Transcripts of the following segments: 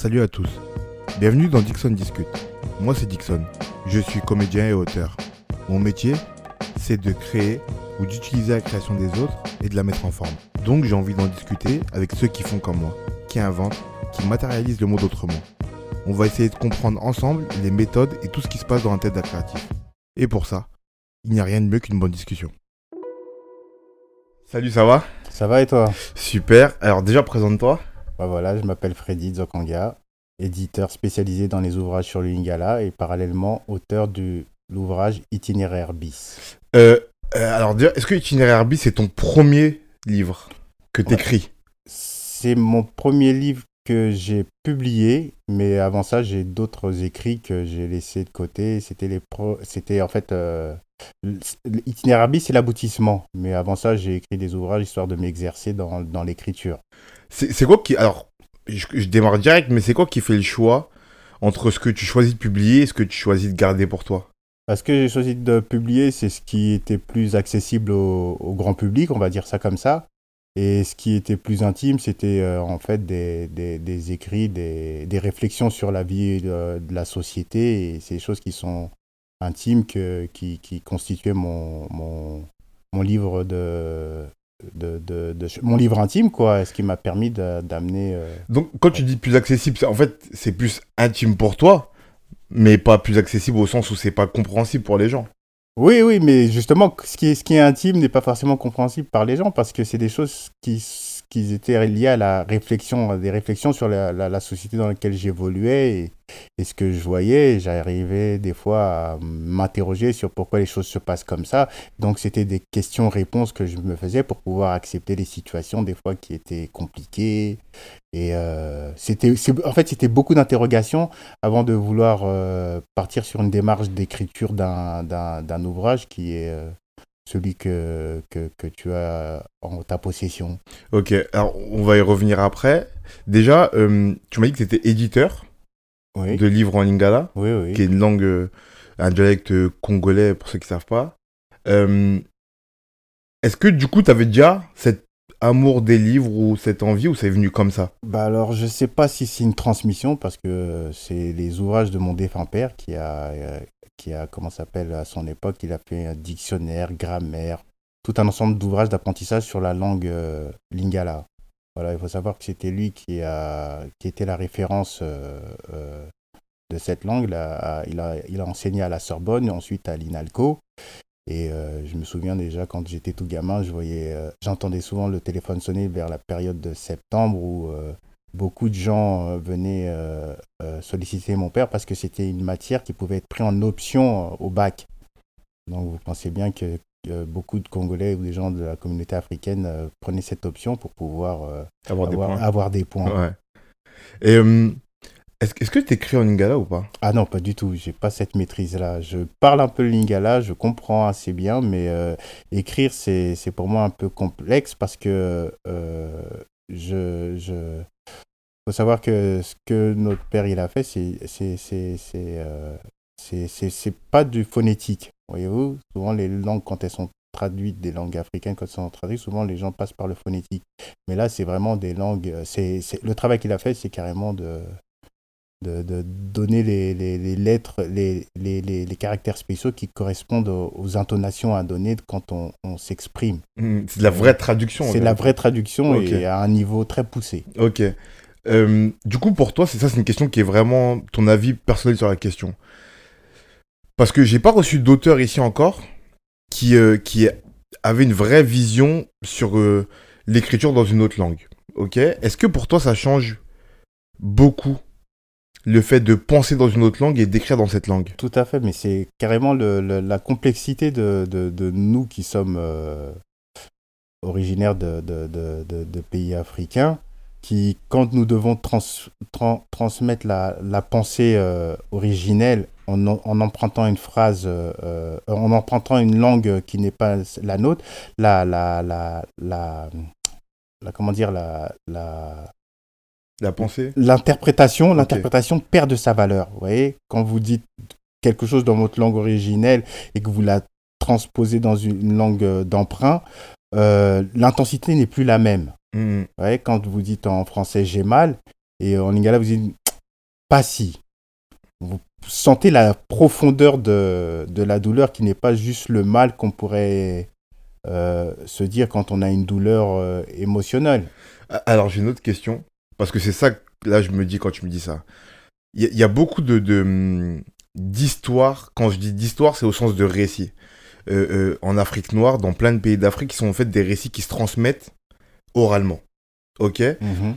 Salut à tous, bienvenue dans Dixon Discute. Moi c'est Dixon, je suis comédien et auteur. Mon métier, c'est de créer ou d'utiliser la création des autres et de la mettre en forme. Donc j'ai envie d'en discuter avec ceux qui font comme moi, qui inventent, qui matérialisent le monde autrement. On va essayer de comprendre ensemble les méthodes et tout ce qui se passe dans la tête d'un créatif. Et pour ça, il n'y a rien de mieux qu'une bonne discussion. Salut, ça va? Ça va et toi? Super, alors déjà présente-toi. Bah voilà, je m'appelle Freddy Zokanga, éditeur spécialisé dans les ouvrages sur le Lingala et parallèlement auteur de l'ouvrage Itinéraire Bis. Alors, est-ce que Itinéraire Bis c'est ton premier livre que tu écris ? C'est mon premier livre que j'ai publié, mais avant ça, j'ai d'autres écrits que j'ai laissés de côté. L'itinéraire bis, c'est l'aboutissement. Mais avant ça, j'ai écrit des ouvrages histoire de m'exercer dans l'écriture. C'est quoi qui... Alors, je démarre direct, mais c'est quoi qui fait le choix entre ce que tu choisis de publier et ce que tu choisis de garder pour toi? Ce que j'ai choisi de publier, c'est ce qui était plus accessible au grand public, on va dire ça comme ça. Et ce qui était plus intime, c'était en fait des écrits, des réflexions sur la vie de la société. Et c'est des choses qui sont intimes qui constituaient mon livre mon livre intime, quoi, ce qui m'a permis d'amener... Donc, quand tu dis plus accessible, en fait, c'est plus intime pour toi, mais pas plus accessible au sens où c'est pas compréhensible pour les gens. Oui, mais justement, ce qui est intime n'est pas forcément compréhensible par les gens, parce que c'est des choses qui étaient liées à la réflexion, des réflexions sur la société dans laquelle j'évoluais et ce que je voyais. J'arrivais des fois à m'interroger sur pourquoi les choses se passent comme ça. Donc, c'était des questions-réponses que je me faisais pour pouvoir accepter les situations, des fois, qui étaient compliquées. Et c'était beaucoup d'interrogations avant de vouloir partir sur une démarche d'écriture d'un ouvrage qui est celui que tu as en ta possession. Ok, alors on va y revenir après. Déjà, tu m'as dit que tu étais éditeur de livres en Lingala, oui. Qui est une langue, un dialecte congolais pour ceux qui ne savent pas. Est-ce que du coup, tu avais déjà cette amour des livres ou cette envie, ou c'est venu comme ça? Alors, je sais pas si c'est une transmission, parce que c'est les ouvrages de mon défunt père qui a comment ça s'appelle, à son époque, il a fait un dictionnaire, grammaire, tout un ensemble d'ouvrages d'apprentissage sur la langue Lingala. Voilà, il faut savoir que c'était lui qui était la référence de cette langue. Là, il a enseigné à la Sorbonne, ensuite à l'Inalco. Et je me souviens déjà, quand j'étais tout gamin, j'entendais souvent le téléphone sonner vers la période de septembre où beaucoup de gens venaient solliciter mon père parce que c'était une matière qui pouvait être prise en option au bac. Donc vous pensez bien que beaucoup de Congolais ou des gens de la communauté africaine prenaient cette option pour pouvoir avoir des points. Ouais. Et... Est-ce que tu écris en Lingala ou pas? Ah non, pas du tout. J'ai pas cette maîtrise-là. Je parle un peu le Lingala, je comprends assez bien, mais écrire, c'est pour moi un peu complexe parce que faut savoir que ce que notre père il a fait, c'est pas du phonétique. Voyez-vous, souvent les langues quand elles sont traduites, des langues africaines quand elles sont traduites, souvent les gens passent par le phonétique. Mais là, c'est vraiment des langues. Le travail qu'il a fait, c'est carrément de donner les lettres, les caractères spéciaux qui correspondent aux intonations à donner quand on s'exprime. C'est de la vraie traduction. C'est de la vraie traduction, okay. Et à un niveau très poussé. Ok. Du coup, pour toi, c'est une question qui est vraiment ton avis personnel sur la question. Parce que j'ai pas reçu d'auteur ici encore qui avait une vraie vision sur l'écriture dans une autre langue. Ok. Est-ce que pour toi, ça change beaucoup le fait de penser dans une autre langue et d'écrire dans cette langue? Tout à fait, mais c'est carrément la complexité de nous qui sommes originaires de pays africains, qui, quand nous devons transmettre la pensée originelle en empruntant une phrase, en empruntant une langue qui n'est pas la nôtre, la pensée, l'interprétation perd de sa valeur. Vous voyez, quand vous dites quelque chose dans votre langue originelle et que vous la transposez dans une langue d'emprunt, l'intensité n'est plus la même. Vous voyez, quand vous dites en français j'ai mal et en Lingala vous dites Passy. Vous sentez la profondeur de la douleur qui n'est pas juste le mal qu'on pourrait se dire quand on a une douleur émotionnelle. Alors, j'ai une autre question, parce que c'est ça que là, je me dis quand tu me dis ça. Il y a beaucoup d'histoires. Quand je dis d'histoire, c'est au sens de récit. En Afrique noire, dans plein de pays d'Afrique, qui sont en fait des récits qui se transmettent oralement. Ok. Mm-hmm.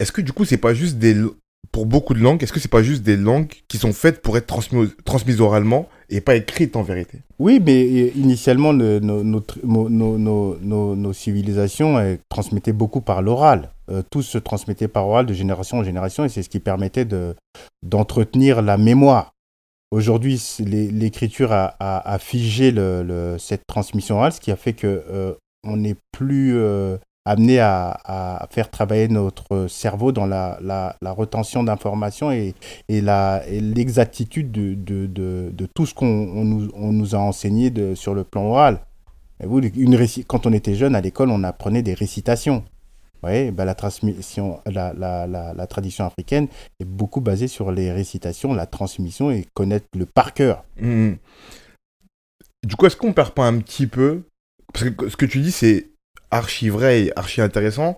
Est-ce que du coup, c'est pas juste des... Pour beaucoup de langues, est-ce que c'est pas juste des langues qui sont faites pour être transmises oralement et pas écrites en vérité? Oui, mais initialement, nos civilisations transmettaient beaucoup par l'oral. Tout se transmettait par oral de génération en génération et c'est ce qui permettait d'entretenir la mémoire. Aujourd'hui, l'écriture a figé cette transmission orale, ce qui a fait qu'on n'est plus... amené à faire travailler notre cerveau dans la rétention d'informations et l'exactitude de tout ce qu'on nous a enseigné sur le plan oral. Et vous, quand on était jeune, à l'école, on apprenait des récitations. Vous voyez, ben la tradition africaine est beaucoup basée sur les récitations, la transmission et connaître le par cœur. Mmh. Du coup, est-ce qu'on ne perd pas un petit peu... Parce que ce que tu dis, c'est archi vrai et archi intéressant,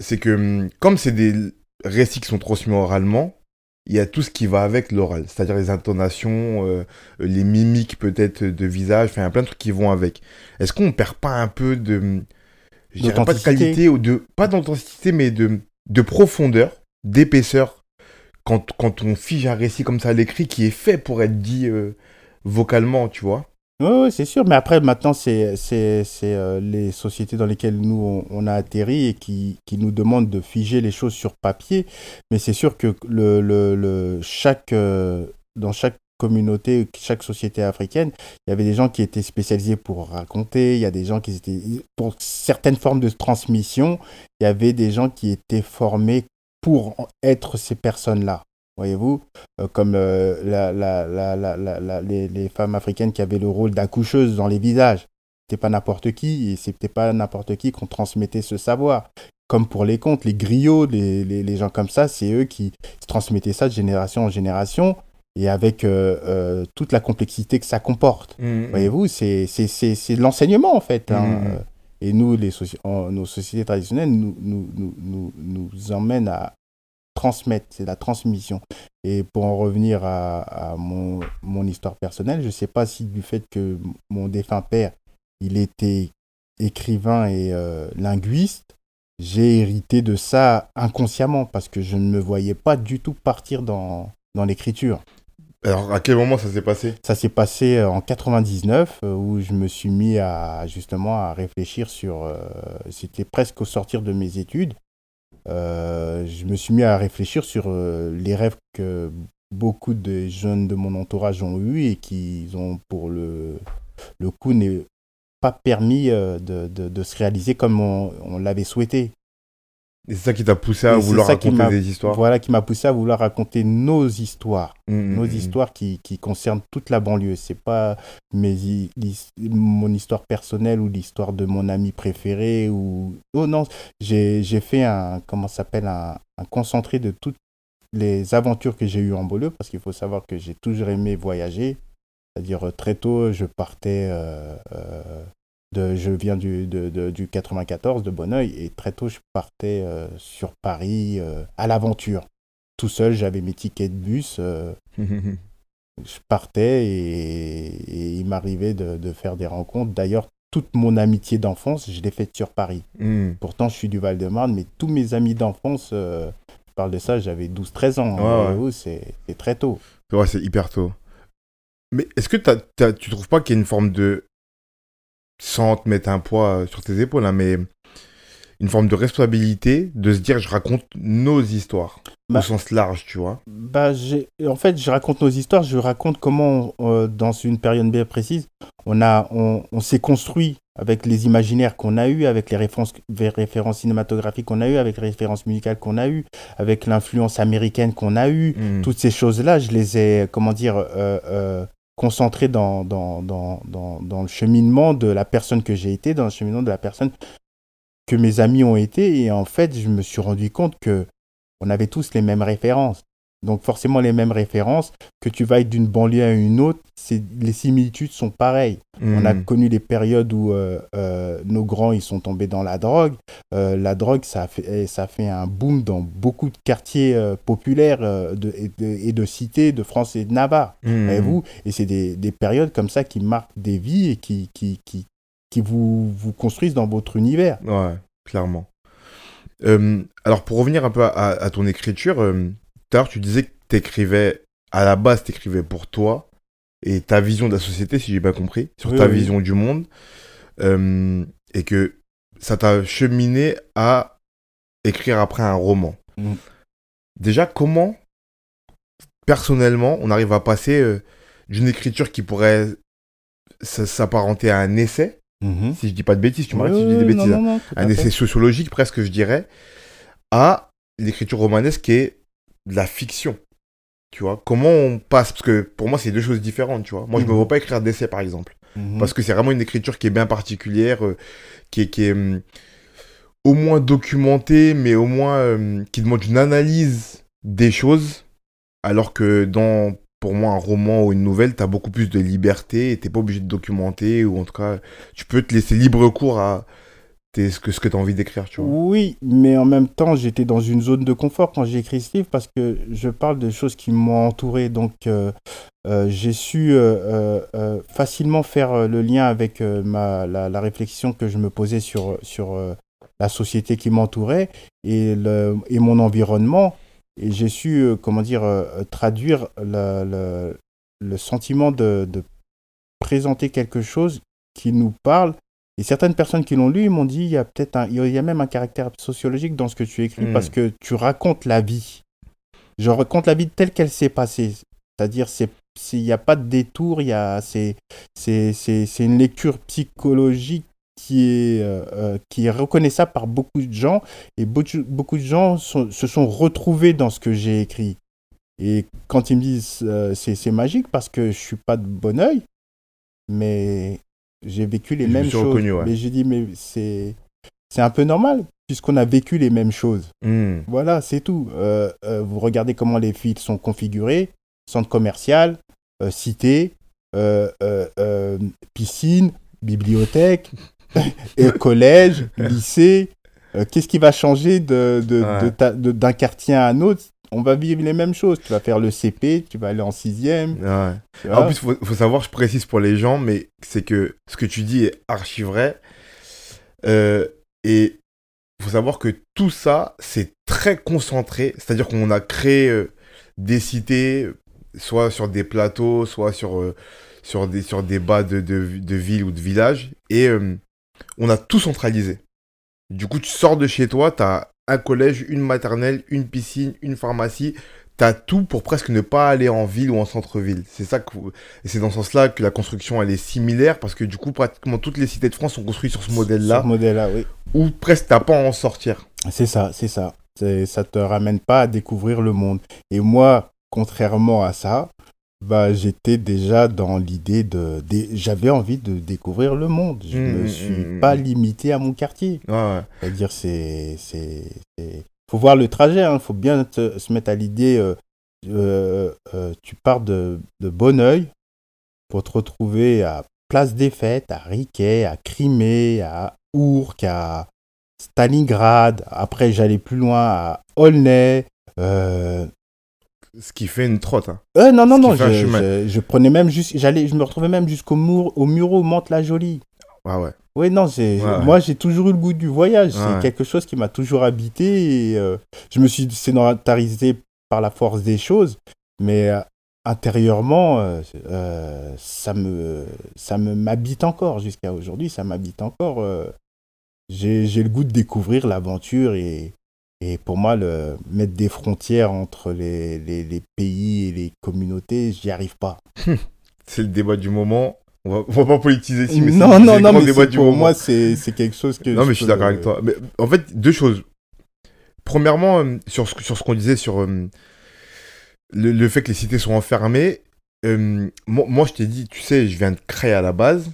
c'est que comme c'est des récits qui sont transmis oralement, il y a tout ce qui va avec l'oral, c'est-à-dire les intonations, les mimiques peut-être de visage, enfin, il y a plein de trucs qui vont avec. Est-ce qu'on ne perd pas un peu de... Je dirais pas de qualité, ou de, pas d'intensité, mais de profondeur, d'épaisseur, quand on fige un récit comme ça à l'écrit qui est fait pour être dit vocalement, tu vois? Oui, c'est sûr, mais après, maintenant, c'est les sociétés dans lesquelles nous, on a atterri et qui nous demandent de figer les choses sur papier, mais c'est sûr que dans chaque communauté, chaque société africaine, il y avait des gens qui étaient spécialisés pour raconter, il y a des gens qui étaient... Pour certaines formes de transmission, il y avait des gens qui étaient formés pour être ces personnes-là. Voyez-vous, comme les femmes africaines qui avaient le rôle d'accoucheuse dans les villages. C'était pas n'importe qui, et c'était pas n'importe qui qu'on transmettait ce savoir. Comme pour les contes, les griots, les gens comme ça, c'est eux qui transmettaient ça de génération en génération, et avec toute la complexité que ça comporte. Mmh. Voyez-vous, c'est de l'enseignement, en fait. Hein. Mmh. Et nous, nos sociétés traditionnelles nous emmènent à transmettre, c'est la transmission. Et pour en revenir à mon histoire personnelle, je ne sais pas si du fait que mon défunt père, il était écrivain et linguiste, j'ai hérité de ça inconsciemment, parce que je ne me voyais pas du tout partir dans l'écriture. Alors, à quel moment ça s'est passé? Ça s'est passé en 99, où je me suis mis à réfléchir sur... c'était presque au sortir de mes études. Je me suis mis à réfléchir sur les rêves que beaucoup de jeunes de mon entourage ont eu et qui ont, pour le coup, n'est pas permis de se réaliser comme on l'avait souhaité. Et c'est ça qui t'a poussé à vouloir raconter des histoires. Voilà, qui m'a poussé à vouloir raconter nos histoires. Mmh, nos histoires qui concernent toute la banlieue. C'est pas mon histoire personnelle ou l'histoire de mon ami préféré. Ou... Oh non, j'ai fait un concentré de toutes les aventures que j'ai eues en banlieue, parce qu'il faut savoir que j'ai toujours aimé voyager. C'est-à-dire, très tôt, je partais... je viens du 94, de Bonneuil, et très tôt, je partais sur Paris à l'aventure. Tout seul, j'avais mes tickets de bus. Je partais et il m'arrivait de faire des rencontres. D'ailleurs, toute mon amitié d'enfance, je l'ai faite sur Paris. Mmh. Pourtant, je suis du Val-de-Marne, mais tous mes amis d'enfance, je parle de ça, j'avais 12-13 ans. Ah, ouais. C'est très tôt. Ouais, c'est hyper tôt. Mais est-ce que tu trouves pas qu'il y a une forme de... sans te mettre un poids sur tes épaules, hein, mais une forme de responsabilité de se dire je raconte nos histoires, au sens large, tu vois. En fait, je raconte nos histoires, je raconte comment, dans une période bien précise, on s'est construit avec les imaginaires qu'on a eus, avec les références cinématographiques qu'on a eues, avec les références musicales qu'on a eues, avec l'influence américaine qu'on a eue. Mmh. Toutes ces choses-là, je les ai, concentré dans le cheminement de la personne que j'ai été, dans le cheminement de la personne que mes amis ont été. Et en fait, je me suis rendu compte qu'on avait tous les mêmes références. Donc forcément les mêmes références, que tu vas être d'une banlieue à une autre, les similitudes sont pareilles. Mmh. On a connu des périodes où nos grands ils sont tombés dans la drogue. La drogue, ça a fait un boom dans beaucoup de quartiers populaires de cités de France et de Navarre. Mmh. Voyez-vous, et c'est des périodes comme ça qui marquent des vies et qui vous construisent dans votre univers. Ouais, clairement. Alors pour revenir un peu à ton écriture... tu disais que t'écrivais, à la base t'écrivais pour toi et ta vision de la société, si j'ai bien compris, sur ta vision du monde, et que ça t'a cheminé à écrire après un roman. Mmh. Déjà, comment personnellement on arrive à passer d'une écriture qui pourrait s'apparenter à un essai, si je dis pas de bêtises, tu m'arrêtes si je dis des bêtises, un essai sociologique presque, je dirais, à l'écriture romanesque qui est de la fiction, tu vois. Comment on passe, parce que pour moi c'est deux choses différentes, tu vois. Moi je me vois pas écrire d'essai par exemple, parce que c'est vraiment une écriture qui est bien particulière, qui est au moins documentée, mais au moins qui demande une analyse des choses, alors que dans, pour moi, un roman ou une nouvelle, t'as beaucoup plus de liberté et t'es pas obligé de documenter, ou en tout cas tu peux te laisser libre cours à ce que tu as envie d'écrire, tu vois. Oui, mais en même temps, j'étais dans une zone de confort quand j'ai écrit ce livre, parce que je parle de choses qui m'ont entouré, donc j'ai su facilement faire le lien avec la réflexion que je me posais sur la société qui m'entourait et mon environnement, et j'ai su, traduire le sentiment de présenter quelque chose qui nous parle. Et certaines personnes qui l'ont lu, ils m'ont dit, il y a même un caractère sociologique dans ce que tu écris, parce que tu racontes la vie. Je raconte la vie telle qu'elle s'est passée. C'est-à-dire, il n'y a pas de détour, c'est une lecture psychologique qui est reconnaissable par beaucoup de gens, et beaucoup de gens se sont retrouvés dans ce que j'ai écrit. Et quand ils me disent, c'est magique, parce que je ne suis pas de Bonneuil, mais... j'ai vécu les mêmes choses, reconnu, ouais. Mais j'ai dit, mais c'est un peu normal, puisqu'on a vécu les mêmes choses. Mmh. Voilà, c'est tout. Vous regardez comment les villes sont configurées, centre commercial, cité, piscine, bibliothèque, collège, lycée. Qu'est-ce qui va changer d'un quartier à un autre? On va vivre les mêmes choses. Tu vas faire le CP, tu vas aller en 6e. Ouais. En plus, faut savoir, je précise pour les gens, mais c'est que ce que tu dis est archi vrai. Et il faut savoir que tout ça, c'est très concentré. C'est-à-dire qu'on a créé des cités, soit sur des plateaux, soit sur des bas de villes ou de villages. Et on a tout centralisé. Du coup, tu sors de chez toi, tu as un collège, une maternelle, une piscine, une pharmacie, t'as tout pour presque ne pas aller en ville ou en centre-ville. C'est ça et c'est dans ce sens-là que la construction elle est similaire, parce que du coup pratiquement toutes les cités de France sont construites sur ce modèle-là. Ce modèle-là, oui. Où presque t'as pas à en sortir. C'est ça. Ça te ramène pas à découvrir le monde. Et moi, contrairement à ça, j'étais déjà dans l'idée j'avais envie de découvrir le monde. Je ne me suis pas limité à mon quartier. Ouais. C'est-à-dire, faut voir le trajet, hein. Faut bien se mettre à l'idée, tu pars de Bonneuil pour te retrouver à Place des Fêtes, à Riquet, à Crimée, à Ourk, à Stalingrad. Après, j'allais plus loin, à Olney, ce qui fait une trotte. Hein. Non. Je prenais même je me retrouvais même jusqu'au au Mante-la-Jolie. Ah ouais. Oui, non, moi j'ai toujours eu le goût du voyage. Ah, c'est quelque chose qui m'a toujours habité. Et, je me suis sédentarisé par la force des choses, mais intérieurement, ça m'habite encore jusqu'à aujourd'hui. Ça m'habite encore. J'ai le goût de découvrir l'aventure Et pour moi, mettre des frontières entre les pays et les communautés, j'y arrive pas. C'est le débat du moment. On va pas politiser ici, mais moi, c'est quelque chose que... Non, mais je suis d'accord avec toi. Mais, en fait, deux choses. Premièrement, sur ce qu'on disait, sur le fait que les cités sont enfermées, moi, je t'ai dit, tu sais, je viens de Créteil à la base.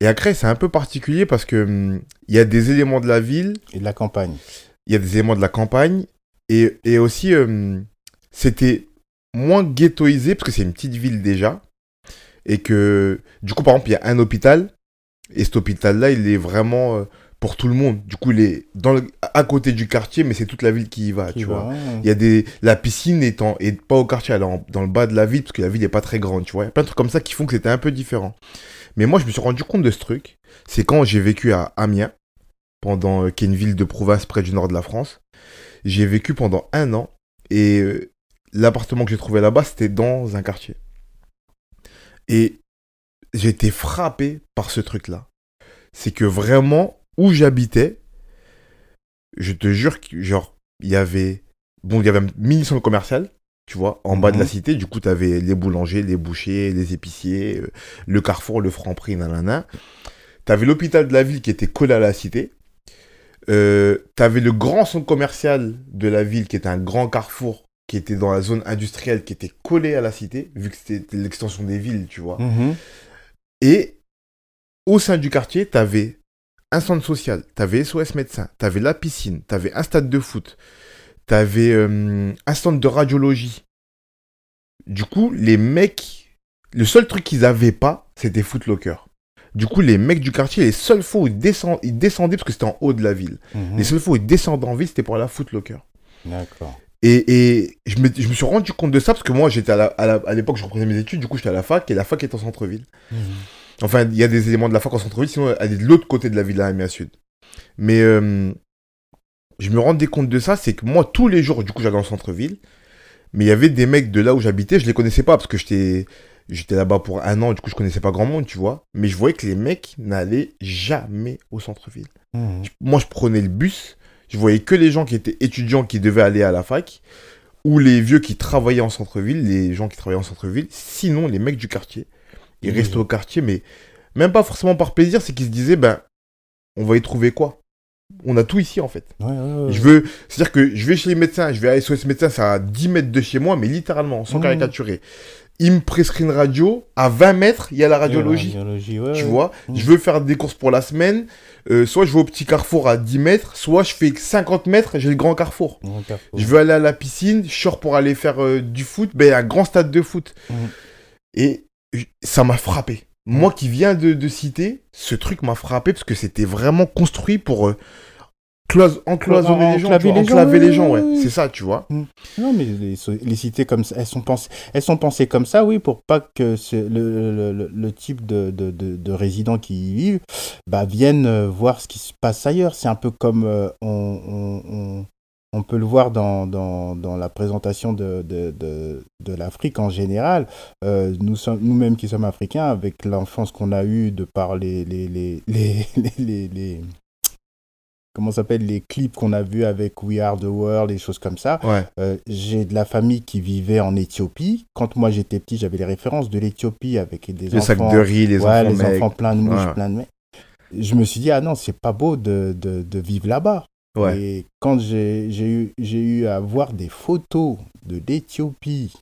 Et à Créteil, c'est un peu particulier parce que y a des éléments de la ville... et de la campagne. Il y a des éléments de la campagne et aussi c'était moins ghettoisé, parce que c'est une petite ville déjà, et que, du coup, par exemple, il y a un hôpital, et cet hôpital-là, il est vraiment pour tout le monde. Du coup, il est dans le, à côté du quartier, mais c'est toute la ville qui y va, tu vois. Il y a des, la piscine est pas au quartier, elle est dans le bas de la ville, parce que la ville n'est pas très grande, tu vois. Il y a plein de trucs comme ça qui font que c'était un peu différent. Mais moi, je me suis rendu compte de ce truc, c'est quand j'ai vécu à Amiens, qui est une ville de province près du nord de la France. J'ai vécu pendant 1 an, et l'appartement que j'ai trouvé là-bas, c'était dans un quartier. Et j'ai été frappé par ce truc-là. C'est que vraiment, où j'habitais, je te jure que, genre, il y avait un mini-centre commercial, tu vois, en bas de la cité. Du coup, tu avais les boulangers, les bouchers, les épiciers, le Carrefour, le Franprix, nanana. Tu avais l'hôpital de la ville qui était collé à la cité. T'avais le grand centre commercial de la ville qui était un grand carrefour qui était dans la zone industrielle qui était collé à la cité, vu que c'était l'extension des villes, tu vois. Et au sein du quartier, t'avais un centre social, t'avais SOS médecin, t'avais la piscine, t'avais un stade de foot, t'avais un centre de radiologie. Du coup, les mecs, le seul truc qu'ils avaient pas, c'était Footlocker. Du coup, les mecs du quartier, les seules fois où ils descendaient, parce que c'était en haut de la ville, les seules fois où ils descendaient en ville, c'était pour aller à Footlocker. D'accord. Et je me suis rendu compte de ça, parce que moi, j'étais à l'époque, je reprenais mes études, du coup, j'étais à la fac, et la fac est en centre-ville. Enfin, il y a des éléments de la fac en centre-ville, sinon elle est de l'autre côté de la ville, à Amiens Sud. Mais je me rendais compte de ça, c'est que moi, tous les jours, du coup, j'allais en centre-ville, mais il y avait des mecs de là où j'habitais, je les connaissais pas, parce que j'étais là-bas pour 1 an, du coup, je connaissais pas grand monde, tu vois. Mais je voyais que les mecs n'allaient jamais au centre-ville. Moi, je prenais le bus, je voyais que les gens qui étaient étudiants qui devaient aller à la fac, ou les vieux qui travaillaient en centre-ville, les gens qui travaillaient en centre-ville. Sinon, les mecs du quartier, ils restaient au quartier, mais même pas forcément par plaisir, c'est qu'ils se disaient, ben, on va y trouver quoi ? On a tout ici, en fait. C'est-à-dire que je vais chez les médecins, je vais à SOS médecin, c'est à 10 mètres de chez moi, mais littéralement, sans caricaturer. Il me prescrit une radio, à 20 mètres, il y a la radiologie. Tu vois, je veux faire des courses pour la semaine, soit je vais au petit carrefour à 10 mètres, soit je fais 50 mètres, j'ai le grand carrefour. Je veux aller à la piscine, je sors pour aller faire du foot, ben, il y a un grand stade de foot. Et ça m'a frappé. Moi qui viens de cité, ce truc m'a frappé parce que c'était vraiment construit pour encloisonner les gens, enclaver les gens, c'est ça, tu vois. Non, mais les cités comme ça, elles sont pensées comme ça, oui, pour pas que le type de résidents qui y vivent viennent voir ce qui se passe ailleurs. C'est un peu comme on peut le voir dans la présentation de l'Afrique en général. Nous-mêmes qui sommes africains, avec l'enfance qu'on a eue de par les clips qu'on a vus avec We Are The World, les choses comme ça. J'ai de la famille qui vivait en Éthiopie. Quand moi j'étais petit, j'avais les références de l'Éthiopie avec les enfants. Sacs de riz, les enfants pleins de mouches, pleins de mèches. Je me suis dit, ah non, c'est pas beau de vivre là-bas. Et quand j'ai eu à voir des photos de l'Éthiopie,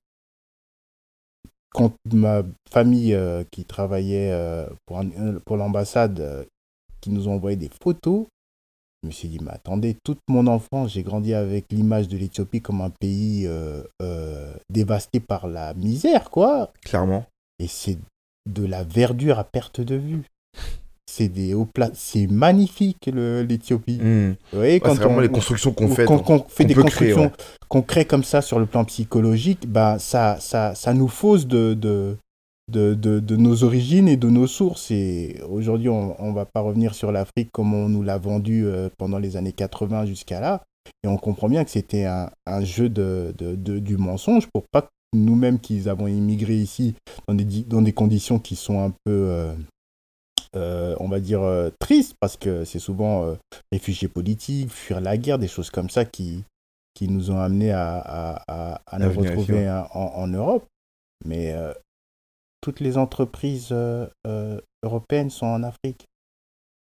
quand ma famille qui travaillait pour l'ambassade, qui nous ont envoyé des photos, je me suis dit, mais attendez, toute mon enfance, j'ai grandi avec l'image de l'Éthiopie comme un pays dévasté par la misère, quoi. Clairement. Et c'est de la verdure à perte de vue. C'est magnifique, l'Éthiopie. Vous voyez, quand c'est vraiment les constructions qu'on fait. Qu'on crée comme ça sur le plan psychologique, ça nous fausse de nos origines et de nos sources. Et aujourd'hui, on va pas revenir sur l'Afrique comme on nous l'a vendue pendant les années 80 jusqu'à là. Et on comprend bien que c'était un jeu du mensonge pour pas que nous-mêmes qui avons immigré ici dans des conditions qui sont un peu... on va dire triste, parce que c'est souvent réfugiés politiques, fuir la guerre, des choses comme ça qui nous ont amenés à nous retrouver en Europe. Mais toutes les entreprises européennes sont en Afrique.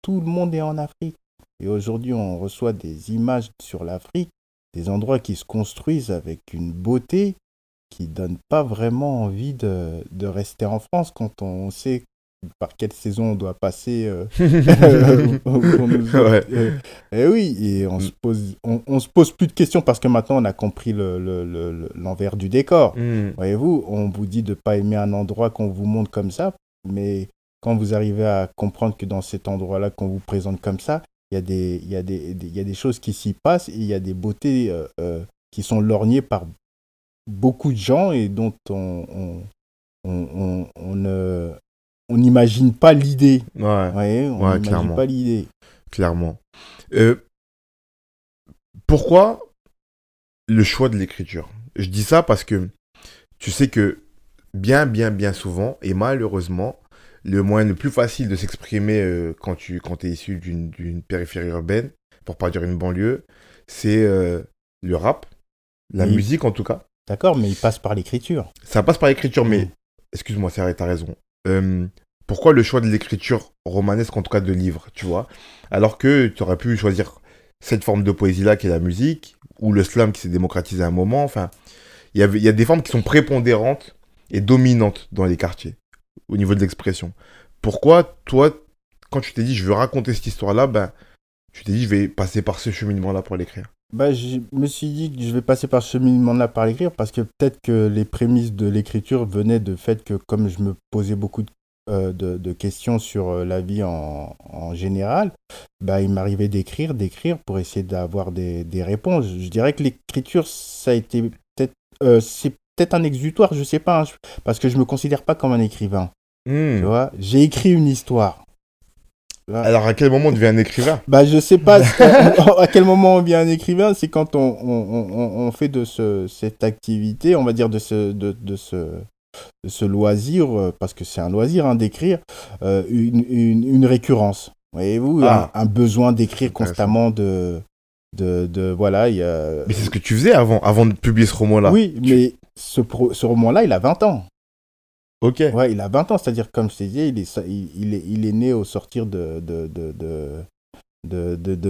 Tout le monde est en Afrique. Et aujourd'hui, on reçoit des images sur l'Afrique, des endroits qui se construisent avec une beauté qui ne donne pas vraiment envie de rester en France quand on sait par quelle saison on doit passer pour nous... ouais. Et oui, et on se pose plus de questions parce que maintenant on a compris l'envers du décor. Mm. Voyez-vous, on vous dit de ne pas aimer un endroit qu'on vous montre comme ça, mais quand vous arrivez à comprendre que dans cet endroit-là qu'on vous présente comme ça, il y a des choses qui s'y passent, et il y a des beautés qui sont lorgnées par beaucoup de gens et dont on n'imagine pas l'idée. Ouais. Ouais, on n'imagine pas l'idée. Clairement. Pourquoi le choix de l'écriture ? Je dis ça parce que tu sais que bien souvent, et malheureusement, le moyen le plus facile de s'exprimer quand t'es issu d'une périphérie urbaine, pour pas dire une banlieue, c'est le rap, la musique en tout cas. D'accord, mais il passe par l'écriture. Ça passe par l'écriture, mais... Excuse-moi, c'est vrai, t'as raison. Pourquoi le choix de l'écriture romanesque, en tout cas de livre, tu vois ? Alors que t'aurais pu choisir cette forme de poésie-là qui est la musique, ou le slam qui s'est démocratisé à un moment, enfin... Il y a des formes qui sont prépondérantes et dominantes dans les quartiers, au niveau de l'expression. Pourquoi, toi, quand tu t'es dit « je veux raconter cette histoire-là », ben, tu t'es dit « je vais passer par ce cheminement-là pour l'écrire ». Bah, je me suis dit que je vais passer par ce cheminement-là par l'écrire parce que peut-être que les prémices de l'écriture venaient du fait que comme je me posais beaucoup de questions sur la vie en général, bah, il m'arrivait d'écrire pour essayer d'avoir des réponses. Je dirais que l'écriture, ça a été peut-être, c'est peut-être un exutoire, je sais pas, hein, parce que je me considère pas comme un écrivain. Mmh. Tu vois, j'ai écrit une histoire. Là. Alors, à quel moment on devient un écrivain ? Bah, je sais pas à quel moment on devient un écrivain, c'est quand on fait de cette activité, on va dire de ce loisir, parce que c'est un loisir hein, d'écrire, une récurrence. Voyez-vous, un besoin d'écrire constamment voilà, il y a... Mais c'est ce que tu faisais avant de publier ce roman-là. Oui, mais ce roman-là, il a 20 ans. Ok. Ouais, il a 20 ans, c'est-à-dire, comme je te disais, il est né au sortir de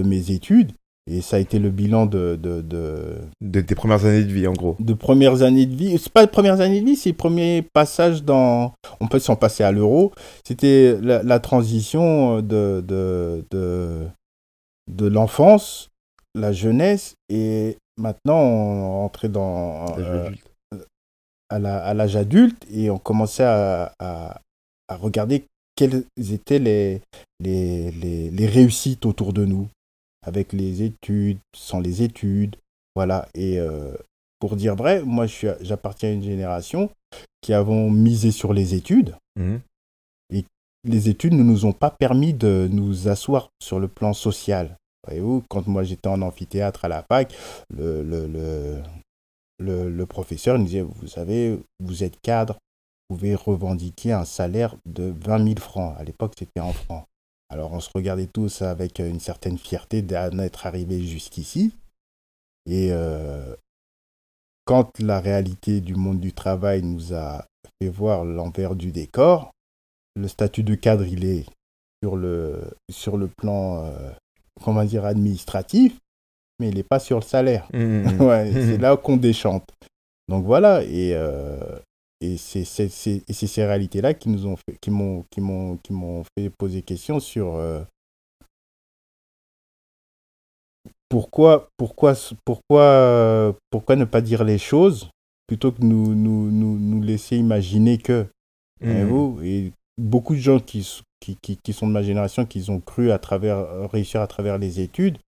mes études, et ça a été le bilan de tes premières années de vie, en gros. De premières années de vie, c'est pas les premières années de vie, c'est les premiers passages dans... On peut s'en passer à l'euro, c'était la transition de l'enfance, la jeunesse, et maintenant, on rentrait dans... à l'âge adulte, et on commençait à regarder quelles étaient les réussites autour de nous, avec les études, sans les études, voilà. Et pour dire vrai, moi, j'appartiens à une génération qui avons misé sur les études, et les études ne nous ont pas permis de nous asseoir sur le plan social. Voyez-vous, quand moi, j'étais en amphithéâtre à la fac, le professeur nous disait, vous savez, vous êtes cadre, vous pouvez revendiquer un salaire de 20 000 francs. À l'époque, c'était en francs. Alors, on se regardait tous avec une certaine fierté d'être arrivés jusqu'ici. Et quand la réalité du monde du travail nous a fait voir l'envers du décor, le statut de cadre, il est sur le plan, comment dire, administratif. Mais il n'est pas sur le salaire. C'est là qu'on déchante. Donc voilà, et c'est ces réalités-là qui nous ont fait, qui m'ont fait poser question sur pourquoi ne pas dire les choses plutôt que nous laisser imaginer que et beaucoup de gens qui sont de ma génération qui ont cru réussir à travers les études.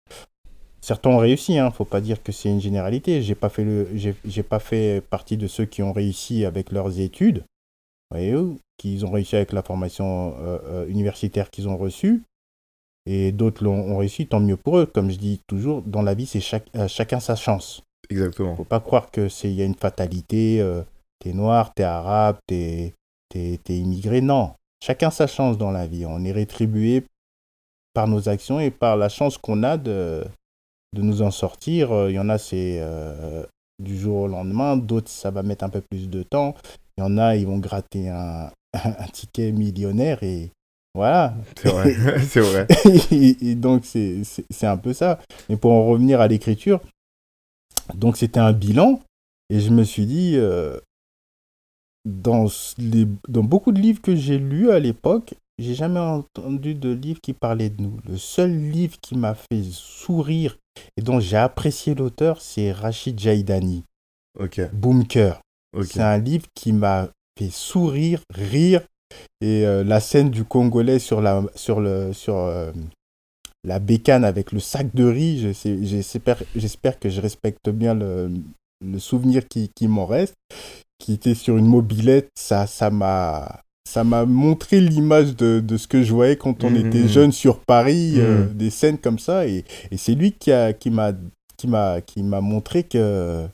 Certains ont réussi, hein. Faut pas dire que c'est une généralité. J'ai pas fait partie de ceux qui ont réussi avec leurs études, voyez-vous, qu'ils ont réussi avec la formation universitaire qu'ils ont reçue, et d'autres l'ont réussi, tant mieux pour eux. Comme je dis toujours, dans la vie, c'est chacun sa chance. Exactement. Faut pas croire que y a une fatalité. T'es noir, t'es arabe, t'es immigré. Non, chacun sa chance dans la vie. On est rétribué par nos actions et par la chance qu'on a de nous en sortir. Il y en a, c'est du jour au lendemain. D'autres, ça va mettre un peu plus de temps. Il y en a, ils vont gratter un ticket millionnaire et voilà. C'est vrai, c'est vrai. et donc, c'est un peu ça. Mais pour en revenir à l'écriture, donc c'était un bilan et je me suis dit, dans beaucoup de livres que j'ai lus à l'époque, j'ai jamais entendu de livre qui parlait de nous. Le seul livre qui m'a fait sourire et dont j'ai apprécié l'auteur, c'est Rachid Jaïdani. Ok. Boomker. Okay. C'est un livre qui m'a fait sourire, rire. Et la scène du Congolais sur la bécane avec le sac de riz, j'espère que je respecte bien le souvenir qui m'en reste, qui était sur une mobilette, ça m'a montré l'image de ce que je voyais quand on était jeune sur Paris, des scènes comme ça, et c'est lui qui m'a montré que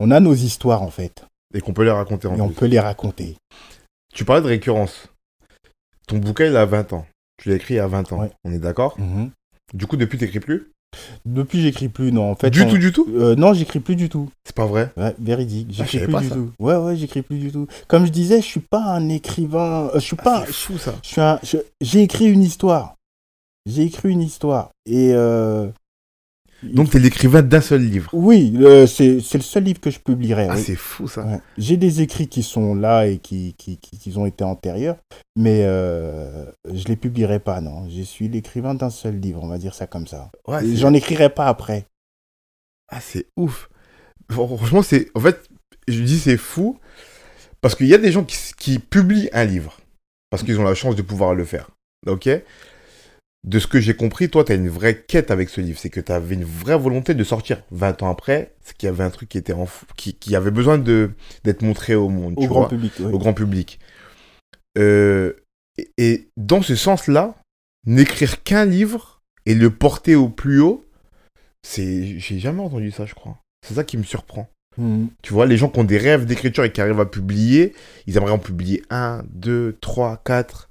on a nos histoires en fait. Et qu'on peut les raconter en plus. Et on peut les raconter. Tu parlais de récurrence. Ton bouquin, il a 20 ans. Tu l'as écrit il y a 20 ans. Ouais. On est d'accord ? Du coup, depuis, t'écris plus ? Depuis, j'écris plus, non. En fait, du tout non, j'écris plus du tout. C'est pas vrai ? Ouais, véridique. J'écris plus du tout. Ouais, j'écris plus du tout. Comme je disais, je suis pas un écrivain... c'est fou, ça. J'ai écrit une histoire. Et... Donc, t'es l'écrivain d'un seul livre. Oui, c'est le seul livre que je publierai. Ah, oui. C'est fou, ça. Ouais. J'ai des écrits qui sont là et qui ont été antérieurs, mais je les publierai pas, non. Je suis l'écrivain d'un seul livre, on va dire ça comme ça. Ouais, j'en écrirai pas après. Ah, c'est ouf. Franchement, c'est... En fait, je dis c'est fou, parce qu'il y a des gens qui publient un livre, parce qu'ils ont la chance de pouvoir le faire. Ok ? De ce que j'ai compris, toi, tu as une vraie quête avec ce livre. C'est que tu avais une vraie volonté de sortir. 20 ans après, c'est qu'il y avait un truc qui était qui avait besoin d'être montré au monde. Au grand public. Oui. Au grand public. Et dans ce sens-là, n'écrire qu'un livre et le porter au plus haut, j'ai jamais entendu ça, je crois. C'est ça qui me surprend. Tu vois, les gens qui ont des rêves d'écriture et qui arrivent à publier, ils aimeraient en publier 1, 2, 3, 4...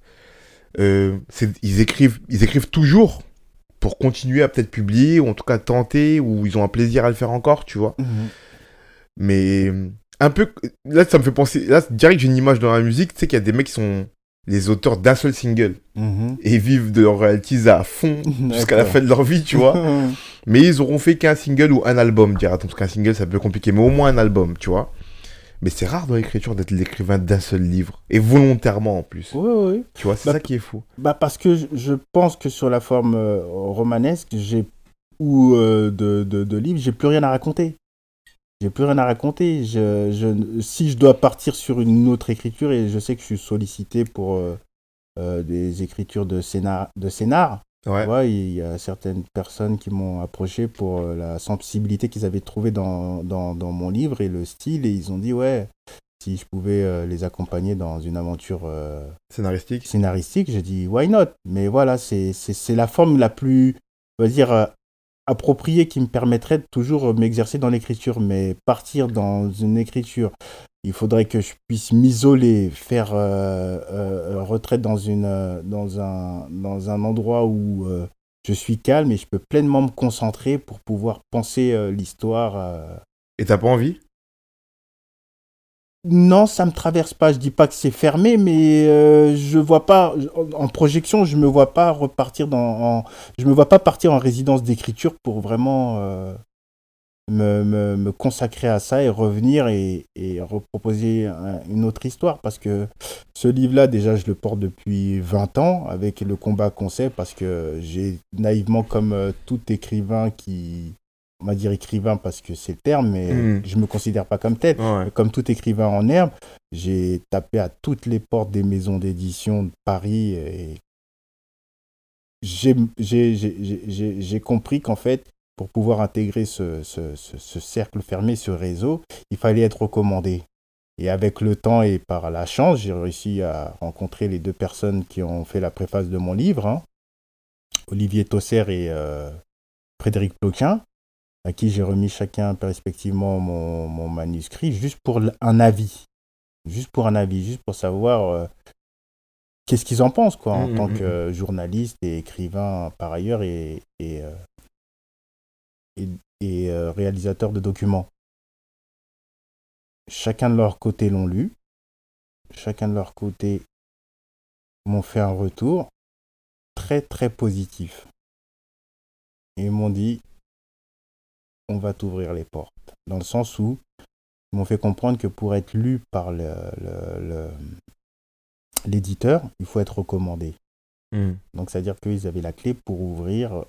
Ils écrivent toujours pour continuer à peut-être publier, ou en tout cas tenter, ou ils ont un plaisir à le faire encore, tu vois. Mais un peu là, ça me fait penser, là direct j'ai une image dans la musique, tu sais qu'il y a des mecs qui sont les auteurs d'un seul single et ils vivent de leurs royalties à fond jusqu'à la fin de leur vie, tu vois. Mais ils auront fait qu'un single ou un album, dira-t-on, parce qu'un single ça peut être compliqué, mais au moins un album, tu vois. Mais c'est rare dans l'écriture d'être l'écrivain d'un seul livre, et volontairement en plus. Oui. Tu vois, c'est ça qui est fou. Parce que je pense que sur la forme romanesque, de livre, j'ai plus rien à raconter. Si je dois partir sur une autre écriture, et je sais que je suis sollicité pour des écritures de scénar. Ouais. Tu vois, il y a certaines personnes qui m'ont approché pour la sensibilité qu'ils avaient trouvée dans mon livre et le style, et ils ont dit ouais, si je pouvais les accompagner dans une aventure scénaristique, j'ai dit why not. Mais voilà, c'est la forme la plus, on va dire, appropriée qui me permettrait de toujours m'exercer dans l'écriture. Mais partir dans une écriture, il faudrait que je puisse m'isoler, faire retraite dans un endroit où je suis calme et je peux pleinement me concentrer pour pouvoir penser l'histoire. Et t'as pas envie ? Non, ça me traverse pas. Je dis pas que c'est fermé, mais je vois pas en projection. Je me vois pas repartir je me vois pas partir en résidence d'écriture pour vraiment. Me consacrer à ça et revenir et reproposer une autre histoire, parce que ce livre-là, déjà, je le porte depuis 20 ans avec le combat qu'on sait, parce que j'ai naïvement, comme tout écrivain qui... On va dire écrivain parce que c'est le terme, mais je ne me considère pas comme tel. Oh ouais. Comme tout écrivain en herbe, j'ai tapé à toutes les portes des maisons d'édition de Paris et j'ai compris qu'en fait, pour pouvoir intégrer ce cercle fermé, ce réseau, il fallait être recommandé. Et avec le temps et par la chance, j'ai réussi à rencontrer les deux personnes qui ont fait la préface de mon livre, Olivier Tosser et Frédéric Ploquin, à qui j'ai remis chacun respectivement mon manuscrit, juste pour un avis, juste pour savoir qu'est-ce qu'ils en pensent, quoi, en tant que journaliste et écrivain par ailleurs et réalisateurs de documents. Chacun de leur côté l'ont lu, chacun de leur côté m'ont fait un retour très très positif. Et ils m'ont dit on va t'ouvrir les portes. Dans le sens où m'ont fait comprendre que pour être lu par l'éditeur, il faut être recommandé. Mmh. Donc, c'est-à-dire qu'ils avaient la clé pour ouvrir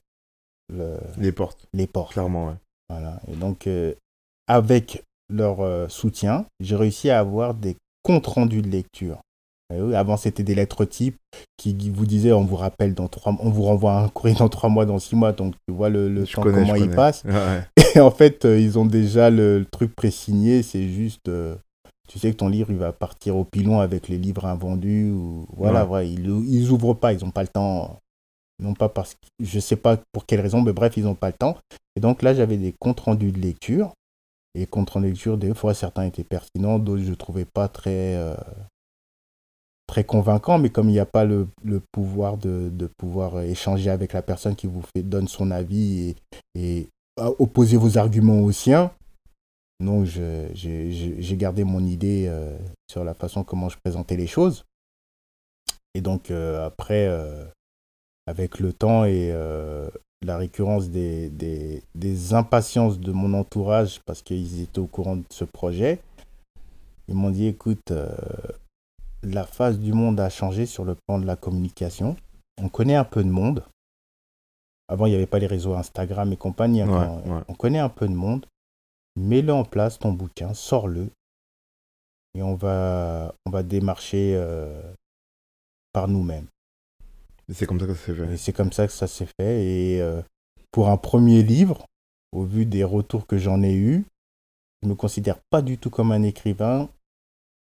les portes. Clairement, ouais. Voilà. Et donc, avec leur soutien, j'ai réussi à avoir des comptes rendus de lecture. Avant, c'était des lettres types qui vous disaient on vous rappelle dans 3 mois, on vous renvoie un courrier dans 3 mois, dans 6 mois. Donc, tu vois le temps, comment il passe. Ouais. Et en fait, ils ont déjà le truc pré-signé. C'est juste, tu sais que ton livre, il va partir au pilon avec les livres invendus. Ou, voilà, ouais. Ouais, ils ouvrent pas, ils n'ont pas le temps. Non pas parce que je sais pas pour quelle raison, mais bref, ils n'ont pas le temps. Et donc là, j'avais des comptes rendus de lecture. Et comptes rendus de lecture, des fois, certains étaient pertinents, d'autres, je ne trouvais pas très convaincant, mais comme il n'y a pas le pouvoir de pouvoir échanger avec la personne qui vous donne son avis et opposer vos arguments aux siens, non, j'ai gardé mon idée sur la façon comment je présentais les choses. Et donc après, avec le temps et la récurrence des impatiences de mon entourage, parce qu'ils étaient au courant de ce projet, ils m'ont dit, écoute... la face du monde a changé sur le plan de la communication. On connaît un peu de monde. Avant, il n'y avait pas les réseaux Instagram et compagnie. Ouais, ouais. On connaît un peu de monde. Mets-le en place, ton bouquin, sors-le. Et on va démarcher par nous-mêmes. Et c'est comme ça que ça s'est fait. Et pour un premier livre, au vu des retours que j'en ai eus, je ne me considère pas du tout comme un écrivain.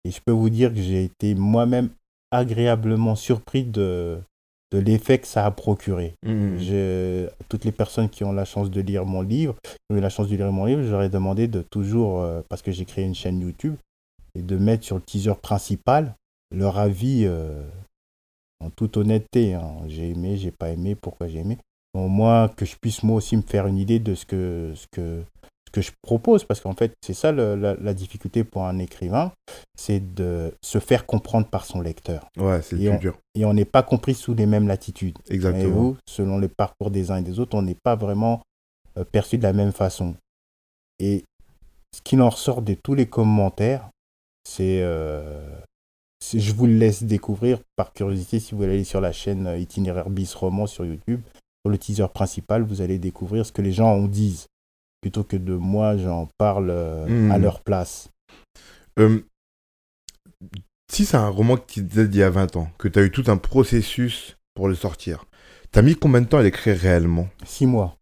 Et je peux vous dire que j'ai été moi-même agréablement surpris de l'effet que ça a procuré. Mmh. Toutes les personnes qui ont la chance de lire mon livre, j'aurais demandé de toujours, parce que j'ai créé une chaîne YouTube, et de mettre sur le teaser principal leur avis en toute honnêteté. Hein. J'ai aimé, j'ai pas aimé, pourquoi j'ai aimé. Au moins que je puisse moi aussi me faire une idée de ce que je propose, parce qu'en fait, c'est ça la difficulté pour un écrivain, c'est de se faire comprendre par son lecteur. Ouais, c'est le plus dur. Et on n'est pas compris sous les mêmes latitudes. Exactement. Et vous, selon les parcours des uns et des autres, on n'est pas vraiment perçu de la même façon. Et ce qu'il en ressort de tous les commentaires, c'est je vous le laisse découvrir par curiosité. Si vous allez sur la chaîne Itinéraire Bis Roman sur YouTube, sur le teaser principal, vous allez découvrir ce que les gens en disent, plutôt que de moi, j'en parle à leur place. Si c'est un roman qui date d'il y a 20 ans, que tu as eu tout un processus pour le sortir, tu as mis combien de temps à l'écrire réellement ? 6 mois.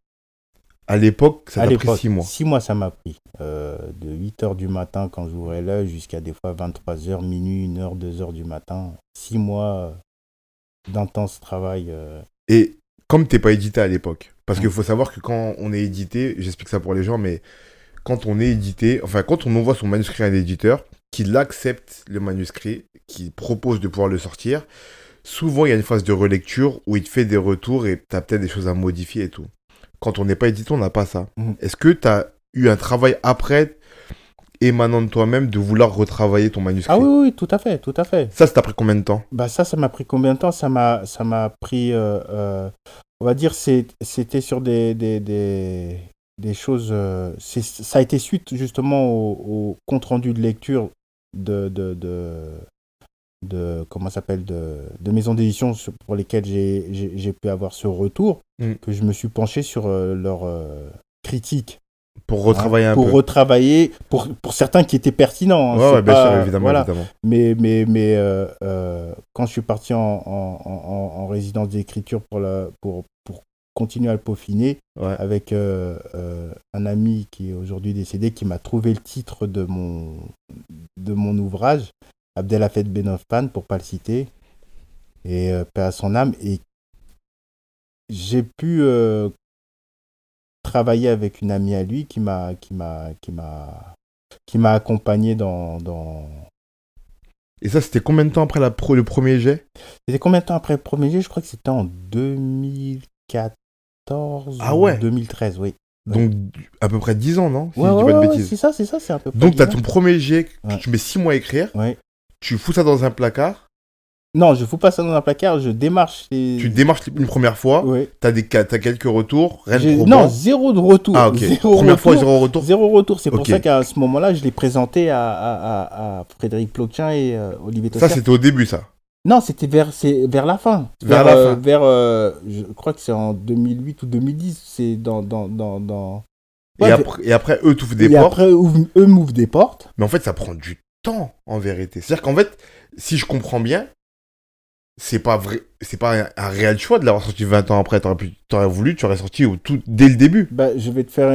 À l'époque, ça t'a pris 6 mois. 6 mois, ça m'a pris. De 8h du matin, quand j'ouvrais l'œil, jusqu'à des fois 23h, minuit, 1h, 2h du matin. 6 mois d'intense travail. Et comme tu n'es pas édité à l'époque ? Parce qu'il faut savoir que quand on est édité, j'explique ça pour les gens, mais quand on est édité, enfin quand on envoie son manuscrit à un éditeur, qu'il accepte le manuscrit, qu'il propose de pouvoir le sortir, souvent il y a une phase de relecture où il te fait des retours et tu as peut-être des choses à modifier et tout. Quand on n'est pas édité, on n'a pas ça. Mmh. Est-ce que tu as eu un travail après, émanant de toi-même, de vouloir retravailler ton manuscrit ? Ah oui, tout à fait. Ça t'a pris combien de temps ? Bah ça m'a pris combien de temps ? Ça m'a pris... On va dire c'était sur des choses... ça a été suite justement au compte-rendu de lecture de maisons d'édition pour lesquelles j'ai pu avoir ce retour, que je me suis penché sur leur critique. Pour retravailler un peu. Pour certains qui étaient pertinents. Hein, ouais, bien sûr, évidemment. Voilà. Évidemment. Mais quand je suis parti en résidence d'écriture pour continuer à le peaufiner, ouais, avec un ami qui est aujourd'hui décédé, qui m'a trouvé le titre de mon ouvrage, Abdelhafet Benofpan, pour ne pas le citer, et paix à son âme. Et j'ai pu... travailler avec une amie à lui qui m'a accompagné dans... Et ça, c'était combien de temps après le premier jet ? C'était combien de temps après le premier jet ? Je crois que c'était en 2014 ou 2013, oui. Donc, à peu près 10 ans, non ? Ouais, c'est ça, c'est à peu près. Donc, tu as ton premier jet que tu mets 6 mois à écrire, ouais, tu fous ça dans un placard, Non, je fous pas ça dans un placard, je démarche les... Tu démarches une première fois, ouais. T'as quelques retours, rien de probant. Non, zéro de retour. Ah, ok. Première fois, zéro retour. Zéro retour, c'est pour ça qu'à ce moment-là, je l'ai présenté à Frédéric Ploquin et Olivier Tosser. Ça, c'était au début, ça? Non, c'était vers la fin. Vers la fin. Je crois que c'est en 2008 ou 2010, c'est dans... Ouais, et après, eux t'ouvrent des portes. Après, eux m'ouvrent des portes. Mais en fait, ça prend du temps, en vérité. C'est-à-dire qu'en fait, si je comprends bien... C'est pas vrai, c'est pas un réel choix de l'avoir sorti 20 ans après. T'aurais sorti dès le début. Bah, je vais te faire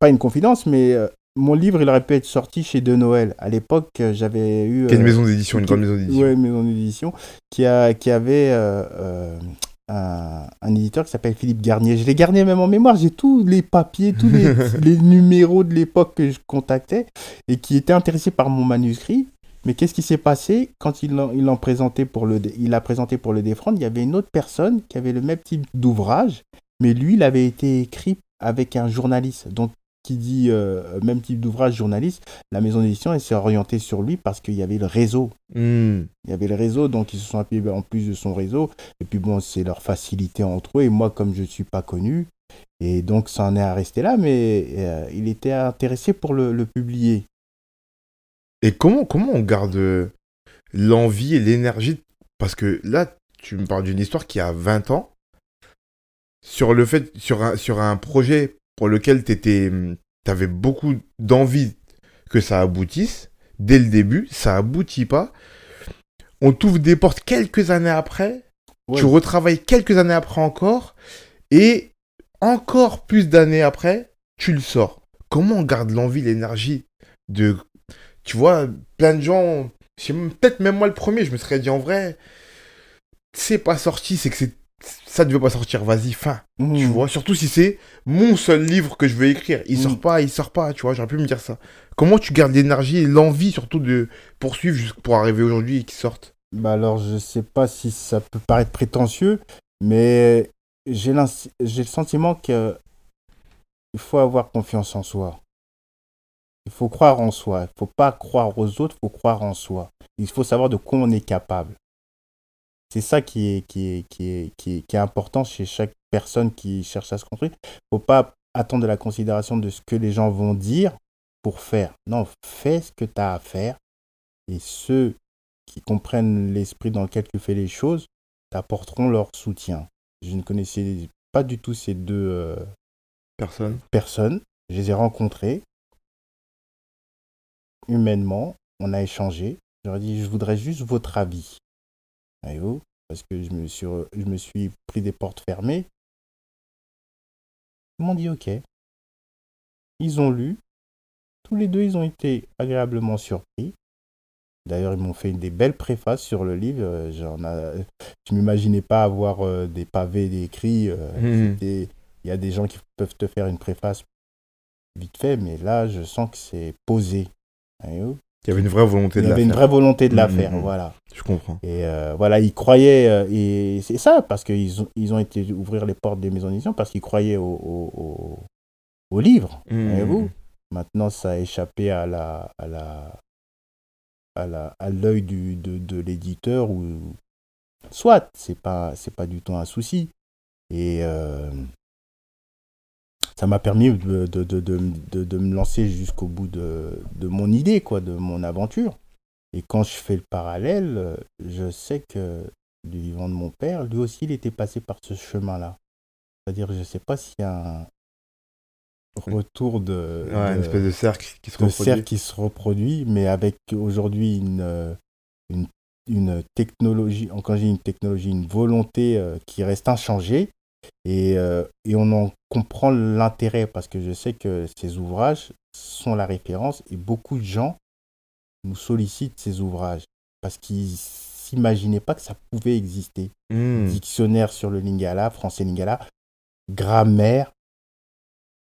pas une confidence, mais mon livre, il aurait pu être sorti chez De Noël. À l'époque, j'avais eu... Qui est une maison d'édition, une grande maison d'édition. Oui, une maison d'édition, qui avait un éditeur qui s'appelle Philippe Garnier. Je l'ai gardé même en mémoire, j'ai tous les papiers, tous les, les numéros de l'époque que je contactais et qui étaient intéressés par mon manuscrit. Mais qu'est-ce qui s'est passé quand il l'a présenté pour le défendre? Il y avait une autre personne qui avait le même type d'ouvrage, mais lui, il avait été écrit avec un journaliste. Donc, qui dit même type d'ouvrage journaliste, la maison d'édition, elle s'est orientée sur lui parce qu'il y avait le réseau. Mmh. Il y avait le réseau, donc ils se sont appuyés en plus de son réseau. Et puis bon, c'est leur facilité entre eux. Et moi, comme je ne suis pas connu, et donc ça en est resté là, mais il était intéressé pour le publier. Et comment on garde l'envie et l'énergie? Parce que là, tu me parles d'une histoire qui a 20 ans, sur un projet pour lequel t'avais beaucoup d'envie que ça aboutisse, dès le début, ça aboutit pas. On t'ouvre des portes quelques années après, ouais. Tu retravailles quelques années après encore, et encore plus d'années après, tu le sors. Comment on garde l'envie, l'énergie de... Tu vois, plein de gens, peut-être même moi le premier, je me serais dit en vrai, c'est pas sorti, c'est que ça devait pas sortir, vas-y, fin. Mmh. Tu vois, surtout si c'est mon seul livre que je veux écrire, il sort pas, tu vois, j'aurais pu me dire ça. Comment tu gardes l'énergie et l'envie surtout de poursuivre pour arriver aujourd'hui et qu'il sorte? Bah alors, je sais pas si ça peut paraître prétentieux, mais j'ai le sentiment qu'il faut avoir confiance en soi. Il faut croire en soi. Il ne faut pas croire aux autres, il faut croire en soi. Il faut savoir de quoi on est capable. C'est ça qui est important chez chaque personne qui cherche à se construire. Il ne faut pas attendre de la considération de ce que les gens vont dire pour faire. Non, fais ce que tu as à faire. Et ceux qui comprennent l'esprit dans lequel tu fais les choses t'apporteront leur soutien. Je ne connaissais pas du tout ces deux personnes. Je les ai rencontrées. Humainement, on a échangé. J'aurais dit, je voudrais juste votre avis. Voyez-vous ? Parce que je me suis pris des portes fermées. Ils m'ont dit OK. Ils ont lu. Tous les deux, ils ont été agréablement surpris. D'ailleurs, ils m'ont fait des belles préfaces sur le livre. Je ne m'imaginais pas avoir des pavés d'écrits. Il y a des gens qui peuvent te faire une préface vite fait, mais là, je sens que c'est posé. Il y avait une vraie volonté de la faire. Voilà. Je comprends. Et voilà, ils croyaient, et c'est ça, parce qu'ils ont été ouvrir les portes des maisons d'édition, parce qu'ils croyaient au livre. Voyez-vous ? Maintenant, ça a échappé à l'œil de l'éditeur, ou soit, c'est pas du tout un souci. Et ça m'a permis de me lancer jusqu'au bout de mon idée, quoi, de mon aventure. Et quand je fais le parallèle, je sais que du vivant de mon père, lui aussi, il était passé par ce chemin-là. C'est-à-dire, je ne sais pas s'il y a un retour une espèce de cercle qui se reproduit, mais avec aujourd'hui une technologie, quand j'ai une technologie, une volonté qui reste inchangée. Et on en comprend l'intérêt, parce que je sais que ces ouvrages sont la référence, et beaucoup de gens nous sollicitent ces ouvrages parce qu'ils ne s'imaginaient pas que ça pouvait exister. Dictionnaire sur le Lingala, français Lingala, grammaire,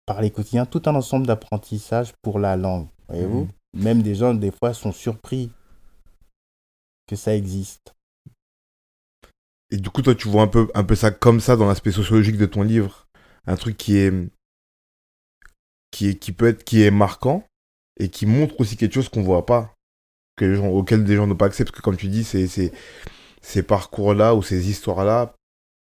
parler quotidien, tout un ensemble d'apprentissages pour la langue, voyez-vous. Même des gens, des fois, sont surpris que ça existe. Et du coup, toi, tu vois un peu ça comme ça dans l'aspect sociologique de ton livre, un truc qui est marquant et qui montre aussi quelque chose qu'on voit pas. que les gens, auxquels des gens n'ont pas accès, parce que comme tu dis, ces parcours-là ou ces histoires-là,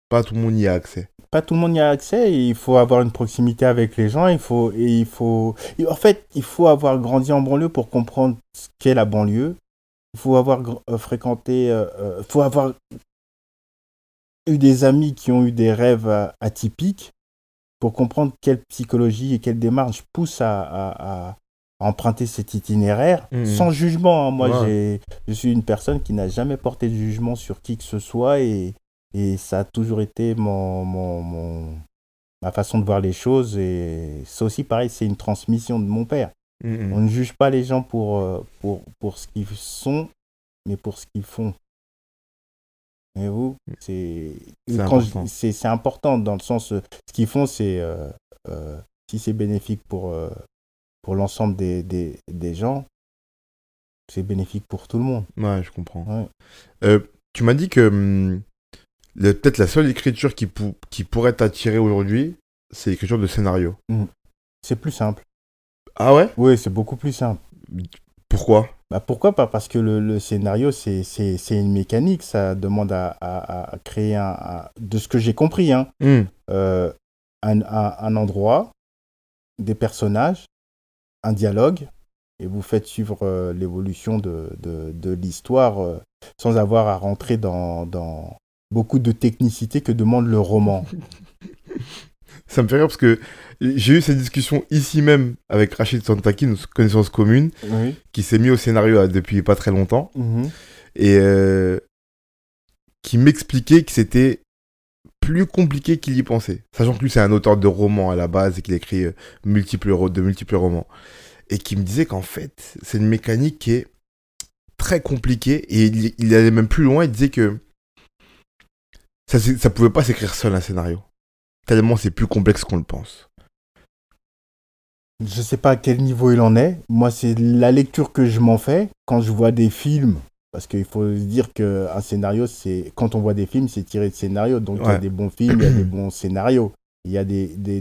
pas tout le monde y a accès. Pas tout le monde y a accès, et il faut avoir une proximité avec les gens, en fait, il faut avoir grandi en banlieue pour comprendre ce qu'est la banlieue, il faut avoir fréquenté, faut avoir eu des amis qui ont eu des rêves atypiques pour comprendre quelle psychologie et quelle démarche pousse à emprunter cet itinéraire, sans jugement, hein. Moi, je suis une personne qui n'a jamais porté de jugement sur qui que ce soit, et ça a toujours été ma façon de voir les choses, et c'est aussi pareil, c'est une transmission de mon père. On ne juge pas les gens pour ce qu'ils sont, mais pour ce qu'ils font. Et vous, c'est important dans le sens, ce qu'ils font, c'est si c'est bénéfique pour l'ensemble des gens, c'est bénéfique pour tout le monde. Ouais, je comprends. Ouais. Tu m'as dit que peut-être la seule écriture qui pourrait t'attirer aujourd'hui, c'est l'écriture de scénario. C'est plus simple. Ah ouais? Oui, c'est beaucoup plus simple. Pourquoi? Bah pourquoi pas? Parce que le scénario, c'est une mécanique. Ça demande à créer, de ce que j'ai compris, hein, un endroit, des personnages, un dialogue, et vous faites suivre l'évolution de l'histoire sans avoir à rentrer dans beaucoup de technicité que demande le roman. Ça me fait rire parce que j'ai eu cette discussion ici même avec Rachid Santaki, notre connaissance commune, qui s'est mis au scénario depuis pas très longtemps, et qui m'expliquait que c'était plus compliqué qu'il y pensait. Sachant que lui, c'est un auteur de romans à la base et qu'il écrit de multiples romans. Et qui me disait qu'en fait, c'est une mécanique qui est très compliquée, et il allait même plus loin, il disait que ça pouvait pas s'écrire seul un scénario. Tellement c'est plus complexe qu'on le pense. Je sais pas à quel niveau il en est. Moi, c'est la lecture que je m'en fais quand je vois des films. Parce qu'il faut se dire qu'un scénario, c'est... Quand on voit des films, c'est tiré de scénarios. Donc, il y a des bons films, il y a des bons scénarios. Il y a des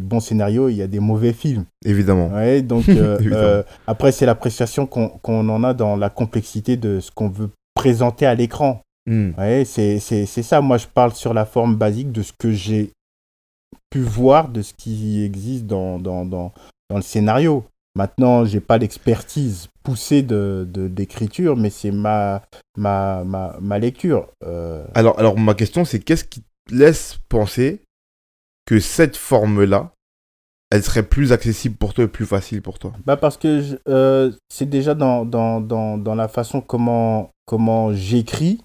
bons scénarios, il y a des mauvais films. Évidemment. Ouais, donc, évidemment. Après, c'est l'appréciation qu'on en a dans la complexité de ce qu'on veut présenter à l'écran. Ouais, c'est ça. Moi, je parle sur la forme basique de ce que j'ai pu voir, de ce qui existe dans le scénario. Maintenant, j'ai pas l'expertise poussée de d'écriture, mais c'est ma lecture. Alors, ma question, c'est qu'est-ce qui te laisse penser que cette forme-là, elle serait plus accessible pour toi et plus facile pour toi? Bah parce que c'est déjà dans la façon comment j'écris.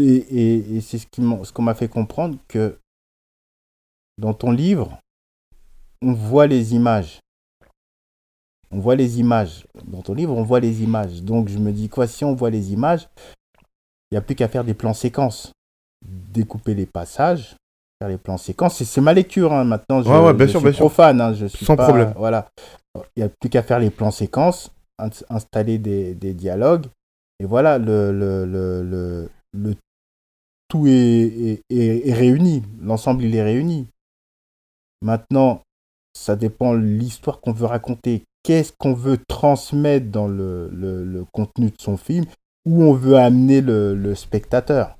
Et c'est ce qu'on m'a fait comprendre, que dans ton livre, on voit les images. Donc je me dis quoi, si on voit les images, il n'y a plus qu'à faire des plans séquences. Découper les passages, faire les plans séquences. C'est ma lecture, hein. Maintenant, je suis profane. Hein. Je suis sans problème. Voilà. Il n'y a plus qu'à faire les plans séquences, installer des dialogues. Et voilà, le tout est réuni, l'ensemble il est réuni. Maintenant, ça dépend de l'histoire qu'on veut raconter, qu'est-ce qu'on veut transmettre dans le contenu de son film, où on veut amener le spectateur.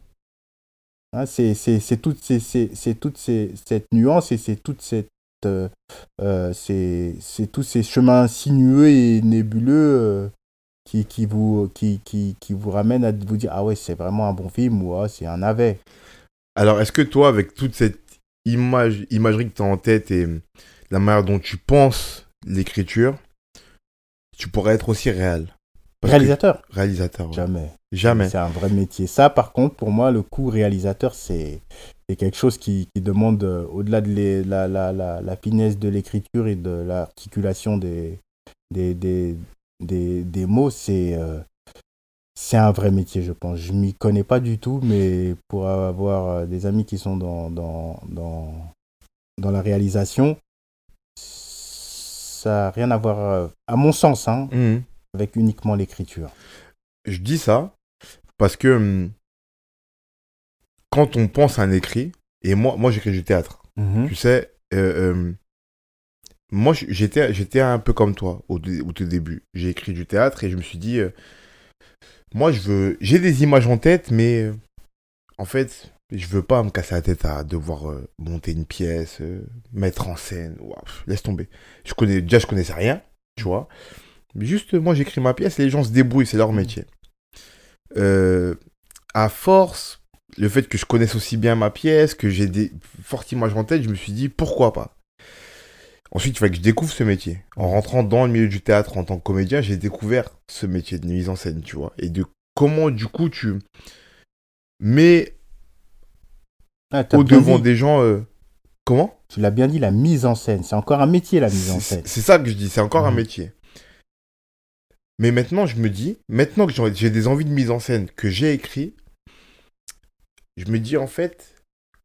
Hein, c'est toute cette nuance, et c'est tous ces chemins sinueux et nébuleux qui vous ramène à vous dire « Ah ouais, c'est vraiment un bon film » ou « Ah, c'est un navet ». Alors, est-ce que toi, avec toute cette imagerie que tu as en tête et la manière dont tu penses l'écriture, tu pourrais être aussi réel? Réalisateur. Réalisateur, ouais. Jamais. C'est un vrai métier. Ça, par contre, pour moi, le coup réalisateur, c'est quelque chose qui demande, au-delà de la finesse de l'écriture et de l'articulation des mots, c'est un vrai métier, je pense. Je m'y connais pas du tout, mais pour avoir des amis qui sont dans la réalisation, ça n'a rien à voir, à mon sens, hein, avec uniquement l'écriture. Je dis ça parce que quand on pense à un écrit, et moi j'écris du théâtre, tu sais, Moi, j'étais un peu comme toi au tout début. J'ai écrit du théâtre et je me suis dit, moi, j'ai des images en tête, mais en fait, je veux pas me casser la tête à devoir monter une pièce, mettre en scène. Wow, laisse tomber. Je connaissais rien, tu vois. Mais juste, moi, j'écris ma pièce et les gens se débrouillent, c'est leur métier. À force, le fait que je connaisse aussi bien ma pièce, que j'ai des fortes images en tête, je me suis dit, pourquoi pas? Ensuite, il fallait que je découvre ce métier. En rentrant dans le milieu du théâtre en tant que comédien, j'ai découvert ce métier de mise en scène, tu vois. Et de comment, du coup, tu mets au devant des gens... Comment ? Tu l'as bien dit, la mise en scène. C'est encore un métier, la mise en scène. C'est ça que je dis, c'est encore un métier. Mais maintenant, je me dis, maintenant que j'ai des envies de mise en scène que j'ai écrites, je me dis, en fait...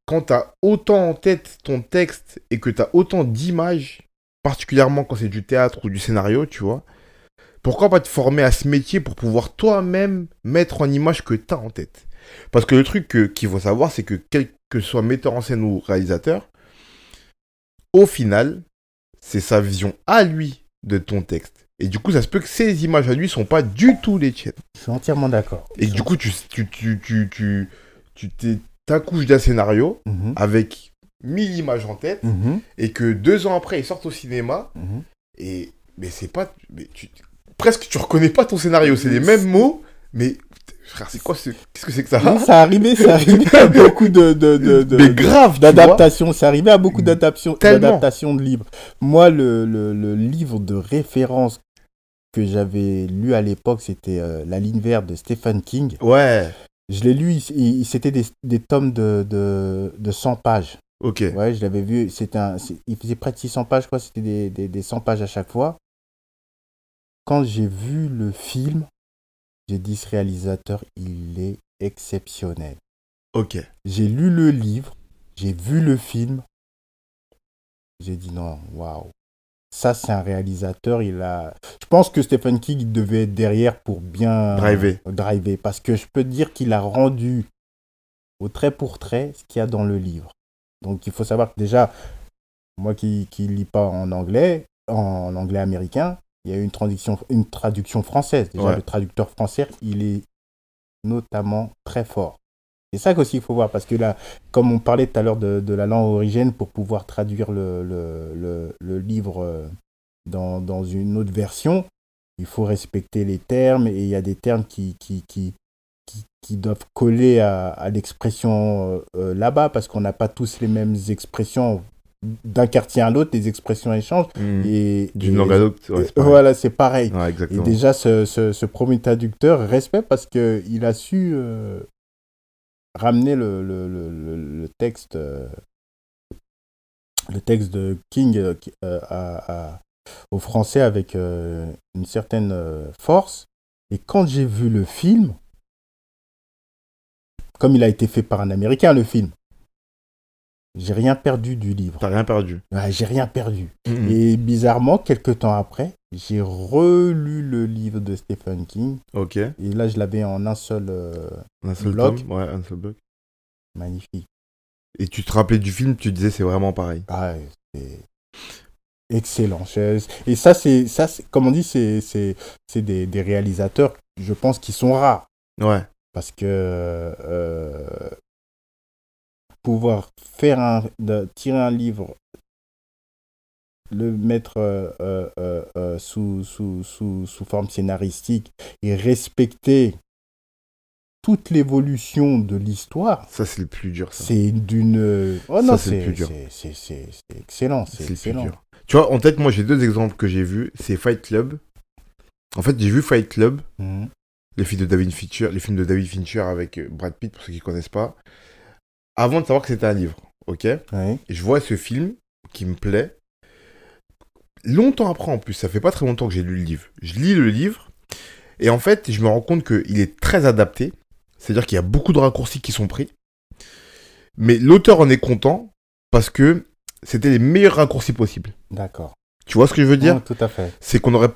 Quand tu as autant en tête ton texte et que tu as autant d'images, particulièrement quand c'est du théâtre ou du scénario, tu vois, pourquoi pas te former à ce métier pour pouvoir toi-même mettre en image que tu as en tête? Parce que le truc qu'il faut savoir, c'est que quel que soit metteur en scène ou réalisateur, au final, c'est sa vision à lui de ton texte. Et du coup, ça se peut que ces images à lui ne sont pas du tout les tiennes. Je suis entièrement d'accord. Et du coup, tu t'es... T'accouches d'un scénario avec 1000 images en tête et que 2 ans après, ils sortent au cinéma et mais c'est pas... Mais presque, tu reconnais pas ton scénario. C'est les mêmes mots, mais... Frère, c'est quoi qu'est-ce que c'est que ça? Non, ça arrivait à beaucoup d'adaptations. Ça arrivait à beaucoup d'adaptations de livres. Moi, le livre de référence que j'avais lu à l'époque, c'était La ligne verte de Stephen King. Ouais. Je l'ai lu, c'était des tomes de 100 pages. Ok. Ouais, je l'avais vu, il faisait près de 600 pages, quoi, c'était des 100 pages à chaque fois. Quand j'ai vu le film, j'ai dit, ce réalisateur, il est exceptionnel. Ok. J'ai lu le livre, j'ai vu le film, j'ai dit non, waouh. Ça, c'est un réalisateur, Je pense que Stephen King devait être derrière pour bien... Driver, parce que je peux dire qu'il a rendu au trait pour trait ce qu'il y a dans le livre. Donc, il faut savoir que déjà, moi qui lis pas en anglais américain, il y a eu une traduction française. Déjà, ouais. Le traducteur français, il est notamment très fort. C'est ça qu'aussi il faut voir, parce que là, comme on parlait tout à l'heure de la langue origine, pour pouvoir traduire le livre dans une autre version, il faut respecter les termes, et il y a des termes qui doivent coller à l'expression là-bas, parce qu'on n'a pas tous les mêmes expressions. D'un quartier à l'autre, les expressions échangent. D'une langue à l'autre, ouais, c'est pareil. Voilà, c'est pareil. Ouais, exactement. Et déjà, ce premier traducteur, respect, parce qu'il a su... ramener le texte de King aux Français avec une certaine force. Et quand j'ai vu le film, comme il a été fait par un Américain, le film, j'ai rien perdu du livre. T'as rien perdu. Ouais, j'ai rien perdu. Et bizarrement, quelques temps après, j'ai relu le livre de Stephen King. Ok. Et là, je l'avais en un seul bloc. Tome, ouais, un seul bloc. Magnifique. Et tu te rappelais du film, tu disais c'est vraiment pareil. Ah, c'est excellent. Et ça, c'est comme on dit, c'est des réalisateurs, je pense, qui sont rares. Ouais. Parce que pouvoir faire tirer un livre, le mettre sous forme scénaristique et respecter toute l'évolution de l'histoire. Ça, c'est le plus dur, ça. C'est d'une... Oh non, ça, c'est le plus dur. C'est excellent, c'est excellent. Le plus dur. Tu vois, en tête, moi, j'ai 2 exemples que j'ai vus. C'est Fight Club. En fait, j'ai vu Fight Club, les films de David Fincher avec Brad Pitt, pour ceux qui ne connaissent pas, avant de savoir que c'était un livre, ok ? Oui. Je vois ce film qui me plaît. Longtemps après, en plus, ça fait pas très longtemps que j'ai lu le livre. Je lis le livre, et en fait, je me rends compte qu'il est très adapté, c'est-à-dire qu'il y a beaucoup de raccourcis qui sont pris, mais l'auteur en est content, parce que c'était les meilleurs raccourcis possibles. D'accord. Tu vois ce que je veux dire ? Tout à fait. C'est qu'on n'aurait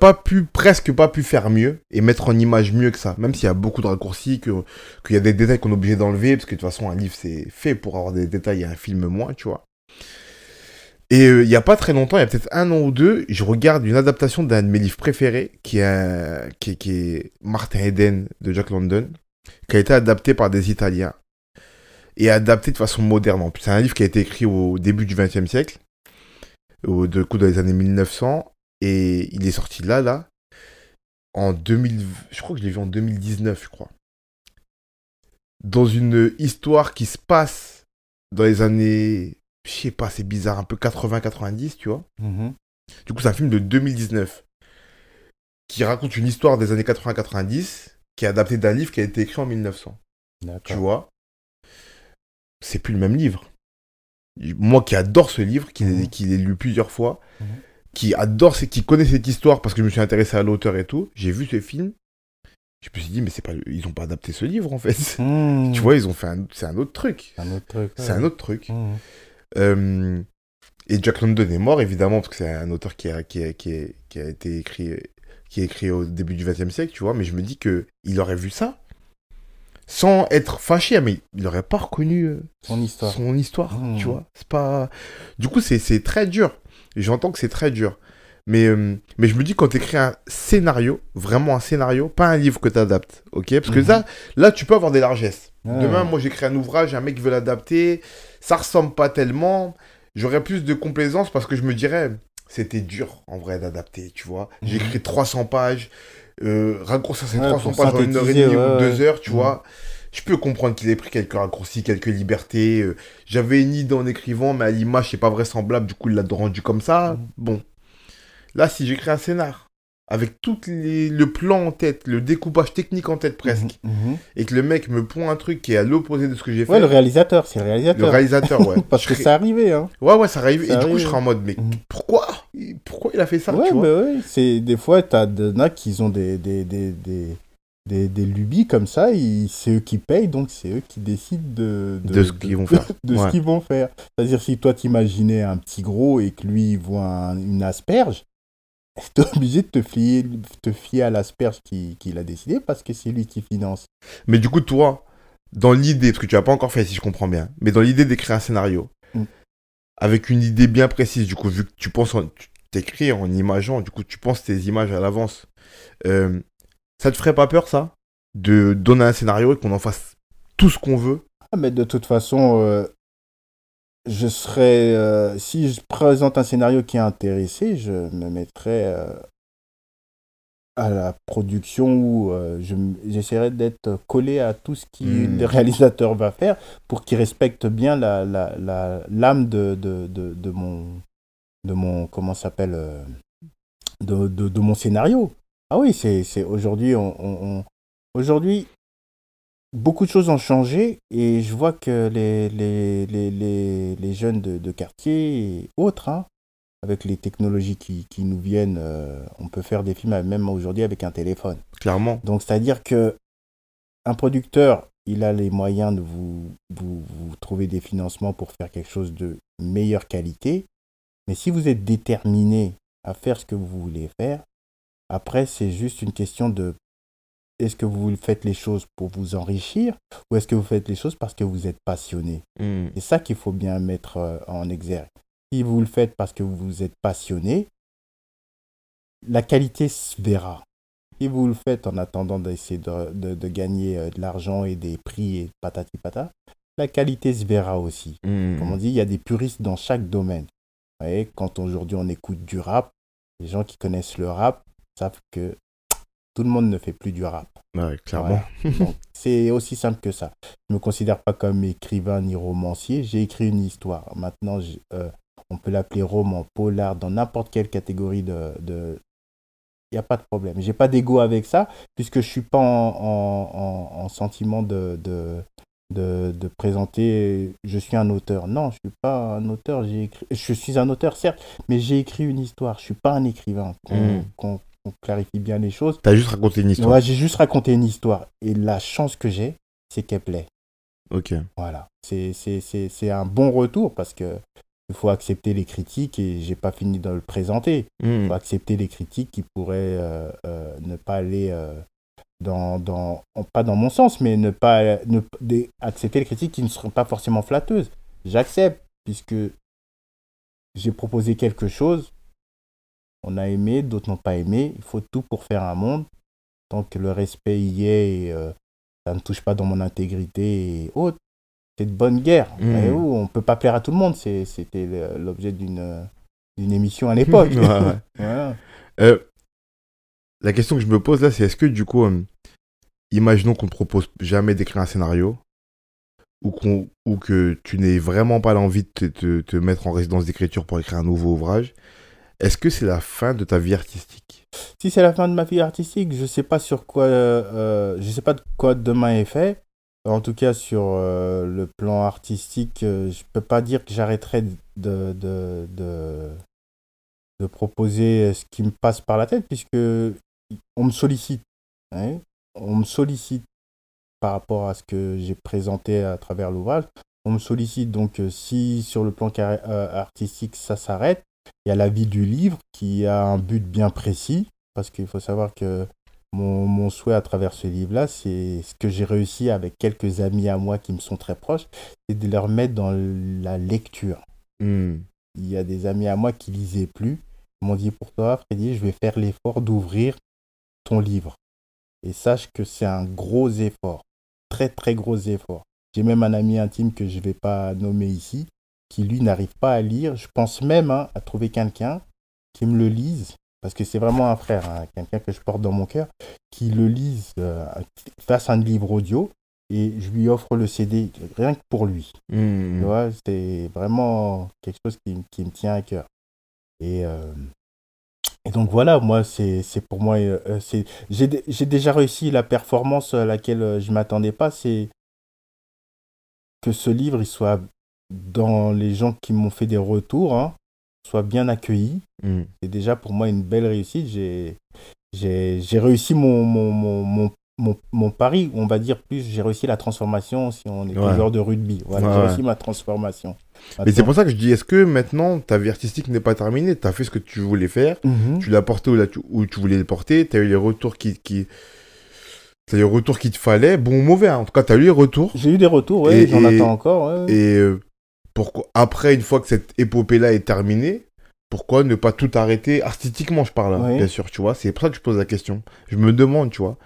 presque pas pu faire mieux, et mettre en image mieux que ça, même s'il y a beaucoup de raccourcis, qu'il y a des détails qu'on est obligé d'enlever, parce que de toute façon, un livre, c'est fait pour avoir des détails, et un film moins, tu vois. Et il n'y a pas très longtemps, il y a peut-être un an ou deux, je regarde une adaptation d'un de mes livres préférés, qui est Martin Eden de Jack London, qui a été adapté par des Italiens, et adapté de façon moderne. En plus, c'est un livre qui a été écrit au début du XXe siècle, du coup dans les années 1900, et il est sorti là, en 2000, je crois que je l'ai vu en 2019, je crois. Dans une histoire qui se passe dans les années... Je sais pas, c'est bizarre, un peu 80-90, tu vois. Mm-hmm. Du coup, c'est un film de 2019 qui raconte une histoire des années 80-90 qui est adaptée d'un livre qui a été écrit en 1900. D'accord. Tu vois, c'est plus le même livre. Moi qui adore ce livre, qui l'ai lu plusieurs fois, qui connaît cette histoire parce que je me suis intéressé à l'auteur et tout, j'ai vu ce film, je me suis dit, mais ils n'ont pas adapté ce livre en fait. Mm. Tu vois, ils ont fait c'est un autre truc. Mm. Et Jack London est mort évidemment parce que c'est un auteur qui a été écrit au début du XXe siècle, tu vois. Mais je me dis que il aurait vu ça sans être fâché, mais il aurait pas reconnu son histoire, tu vois. C'est pas. Du coup, c'est très dur. J'entends que c'est très dur, mais je me dis quand t'écris un scénario, vraiment un scénario, pas un livre que t'adaptes, ok? Parce que là tu peux avoir des largesses. Demain, moi j'écris un ouvrage, un mec veut l'adapter. Ça ressemble pas tellement, j'aurais plus de complaisance parce que je me dirais, c'était dur en vrai d'adapter, tu vois. J'ai écrit 300 pages, raccourcir ces 300 pages en 1h30 ou 2 heures, tu vois. Je peux comprendre qu'il ait pris quelques raccourcis, quelques libertés. J'avais une idée en écrivant, mais à l'image, c'est pas vraisemblable, du coup, il l'a rendu comme ça. Bon, là, si j'écris un scénar, avec tout le plan en tête, le découpage technique en tête presque, et que le mec me pond un truc qui est à l'opposé de ce que j'ai fait... Ouais, le réalisateur. Le réalisateur, ouais. Parce que ça arrivait, hein. Ouais, ça arrivait. Et du coup, je serais en mode, mais pourquoi il a fait ça, tu vois? Ouais, des fois, t'as des nains qui ont des lubies comme ça, c'est eux qui payent, donc c'est eux qui décident de ce qu'ils vont faire. Ce qu'ils vont faire. C'est-à-dire, si toi, t'imaginais un petit gros et que lui, il voit une asperge, t'es obligé de te fier à l'asperge qui l'a décidé parce que c'est lui qui finance. Mais du coup, toi, dans l'idée, parce que tu n'as pas encore fait si je comprends bien, mais dans l'idée d'écrire un scénario, avec une idée bien précise, du coup, vu que tu t'écris en imageant, du coup, tu penses tes images à l'avance, ça te ferait pas peur, ça? De donner un scénario et qu'on en fasse tout ce qu'on veut? Ah, mais de toute façon... Je serais... si je présente un scénario qui est intéressé, je me mettrais à la production où j'essaierais d'être collé à tout ce que le réalisateur va faire pour qu'il respecte bien l'âme de mon... Comment ça s'appelle de mon scénario. Ah oui, c'est aujourd'hui... Aujourd'hui... Beaucoup de choses ont changé et je vois que les jeunes de quartier et autres, avec les technologies qui nous viennent, on peut faire des films même aujourd'hui avec un téléphone. Clairement. Donc, c'est-à-dire qu'un producteur, il a les moyens de vous trouver des financements pour faire quelque chose de meilleure qualité. Mais si vous êtes déterminé à faire ce que vous voulez faire, après, c'est juste une question de... Est-ce que vous faites les choses pour vous enrichir ou est-ce que vous faites les choses parce que vous êtes passionné? C'est ça qu'il faut bien mettre en exergue. Si vous le faites parce que vous êtes passionné, la qualité se verra. Si vous le faites en attendant d'essayer de gagner de l'argent et des prix et patati patata, la qualité se verra aussi. Comme on dit, il y a des puristes dans chaque domaine. Vous voyez, quand aujourd'hui on écoute du rap, les gens qui connaissent le rap savent que tout le monde ne fait plus du rap. Ouais, clairement. Voilà. Donc, c'est aussi simple que ça. Je ne me considère pas comme écrivain ni romancier. J'ai écrit une histoire. Maintenant, on peut l'appeler roman, polar, dans n'importe quelle catégorie de... Il n'y a pas de problème. Je n'ai pas d'ego avec ça, puisque je ne suis pas en sentiment de présenter « je suis un auteur ». Non, je ne suis pas un auteur. Je suis un auteur, certes, mais j'ai écrit une histoire. Je ne suis pas un écrivain. On clarifie bien les choses. T'as juste raconté une histoire. Ouais, j'ai juste raconté une histoire. Et la chance que j'ai, c'est qu'elle plaît. Ok. Voilà. C'est un bon retour parce que il faut accepter les critiques et j'ai pas fini de le présenter. Il faut accepter les critiques qui pourraient ne pas aller pas dans mon sens, mais accepter les critiques qui ne seront pas forcément flatteuses. J'accepte puisque j'ai proposé quelque chose, on a aimé, d'autres n'ont pas aimé, il faut tout pour faire un monde, tant que le respect y est, et, ça ne touche pas dans mon intégrité et autres, c'est de bonne guerre, mais on ne peut pas plaire à tout le monde, c'était l'objet d'une émission à l'époque. Voilà. La question que je me pose là, c'est est-ce que du coup, imaginons qu'on ne propose jamais d'écrire un scénario, ou que tu n'aies vraiment pas l'envie de te mettre en résidence d'écriture pour écrire un nouveau ouvrage, est-ce que c'est la fin de ta vie artistique ? Si c'est la fin de ma vie artistique, je ne sais pas sur quoi, je sais pas de quoi demain est fait. En tout cas, sur le plan artistique, je peux pas dire que j'arrêterai de proposer ce qui me passe par la tête, puisque on me sollicite. Hein, on me sollicite par rapport à ce que j'ai présenté à travers l'ouvrage. On me sollicite, donc si sur le plan artistique, ça s'arrête, il y a la vie du livre qui a un but bien précis, parce qu'il faut savoir que mon souhait à travers ce livre-là, c'est ce que j'ai réussi avec quelques amis à moi qui me sont très proches, c'est de leur mettre dans la lecture. Il y a des amis à moi qui lisaient plus, ils m'ont dit pour toi, Freddy, je vais faire l'effort d'ouvrir ton livre. Et sache que c'est un gros effort, très très gros effort. J'ai même un ami intime que je ne vais pas nommer ici, qui lui n'arrive pas à lire. Je pense même à trouver quelqu'un qui me le lise, parce que c'est vraiment un frère, quelqu'un que je porte dans mon cœur, qui le lise, fasse un livre audio, et je lui offre le CD rien que pour lui. Tu vois, c'est vraiment quelque chose qui me tient à cœur. Et donc voilà, moi, c'est pour moi, j'ai déjà réussi la performance à laquelle je ne m'attendais pas, c'est que ce livre, il soit dans les gens qui m'ont fait des retours, soit bien accueilli. C'est déjà pour moi une belle réussite. J'ai réussi mon pari, on va dire plus, j'ai réussi la transformation si on est joueur de rugby. Voilà, j'ai réussi ma transformation. Maintenant, mais c'est pour ça que je dis, est-ce que maintenant ta vie artistique n'est pas terminée ? Tu as fait ce que tu voulais faire, tu l'as porté où tu voulais le porter, tu as eu les retours t'as eu les retours qu'il te fallait, bon ou mauvais, en tout cas tu as eu les retours. J'ai eu des retours, oui, j'en attends encore. Ouais. Et pourquoi, après, une fois que cette épopée-là est terminée, pourquoi ne pas tout arrêter artistiquement, je parle, bien sûr, tu vois. C'est pour ça que je pose la question. Je me demande, tu vois.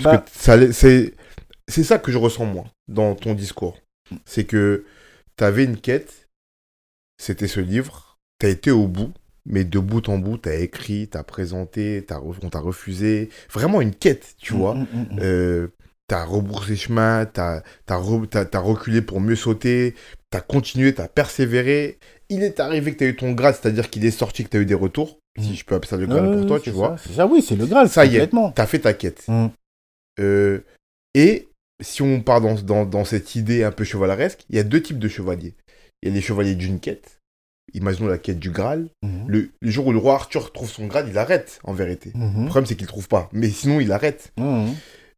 Parce que ça, c'est ça que je ressens, moi, dans ton discours. C'est que tu avais une quête, c'était ce livre, tu as été au bout, mais de bout en bout, tu as écrit, tu as présenté, on t'a refusé. Vraiment une quête, tu vois. Tu as rebroussé chemin, tu as reculé pour mieux sauter, tu as continué, tu as persévéré. Il est arrivé que tu as eu ton grade, c'est-à-dire qu'il est sorti, que tu as eu des retours. Si je peux appeler ça le grade pour toi, tu vois. Ah oui, c'est le grade, ça complètement. Y est, tu as fait ta quête. Et si on part dans cette idée un peu chevaleresque, il y a deux types de chevaliers. Il y a les chevaliers d'une quête, imaginons la quête du Graal. Le jour où le roi Arthur trouve son grade, il arrête, en vérité. Le problème, c'est qu'il ne trouve pas, mais sinon, il arrête.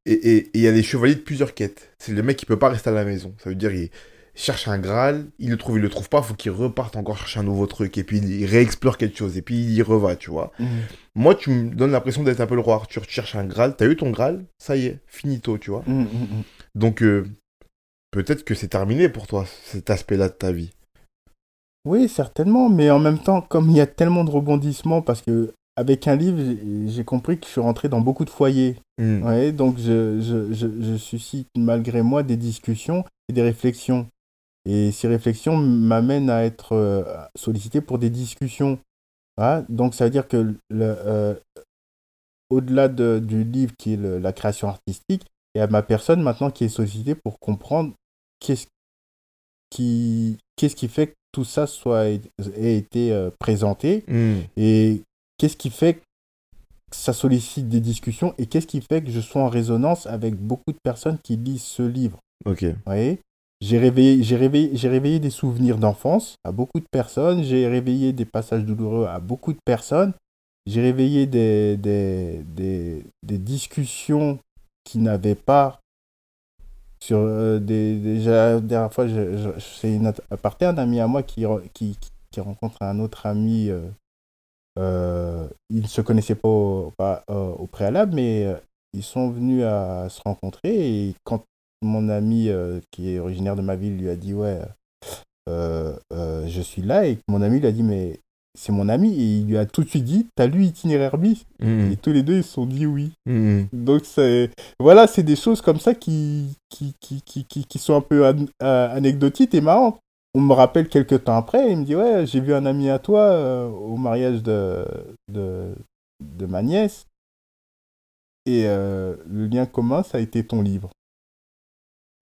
Et il y a les chevaliers de plusieurs quêtes. C'est le mec qui ne peut pas rester à la maison. Ça veut dire qu'il cherche un Graal, il le trouve pas, il faut qu'il reparte encore chercher un nouveau truc, et puis il réexplore quelque chose, et puis il y reva, tu vois. Moi, tu me donnes l'impression d'être un peu le roi Arthur, tu cherches un Graal, t'as eu ton Graal, ça y est, finito, tu vois. Donc, peut-être que c'est terminé pour toi, cet aspect-là de ta vie. Oui, certainement, mais en même temps, comme il y a tellement de rebondissements, parce que avec un livre, j'ai compris que je suis rentré dans beaucoup de foyers. Ouais, donc, je suscite malgré moi des discussions et des réflexions. Et ces réflexions m'amènent à être sollicité pour des discussions. Voilà. Donc, ça veut dire que au-delà du livre qui est la création artistique, il y a ma personne maintenant qui est sollicitée pour comprendre qu'est-ce qui fait que tout ça ait été présenté et qu'est-ce qui fait que ça sollicite des discussions et qu'est-ce qui fait que je sois en résonance avec beaucoup de personnes qui lisent ce livre. Ok. Vous voyez ? J'ai réveillé des souvenirs d'enfance à beaucoup de personnes, j'ai réveillé des passages douloureux à beaucoup de personnes, j'ai réveillé des discussions qui n'avaient pas sur déjà la dernière fois c'est une aparté, un ami à moi qui rencontre un autre ami, ils ne se connaissaient pas au préalable, mais ils sont venus à se rencontrer, et quand mon ami qui est originaire de ma ville lui a dit « Ouais, je suis là et mon ami lui a dit, mais c'est mon ami, et il lui a tout de suite dit, t'as lu Itinéraire Bis? Et tous les deux ils se sont dit oui. Donc c'est, voilà, c'est des choses comme ça qui sont un peu anecdotiques et marrantes. On me rappelle quelques temps après, il me dit, ouais, j'ai vu un ami à toi au mariage de ma nièce, et le lien commun, ça a été ton livre.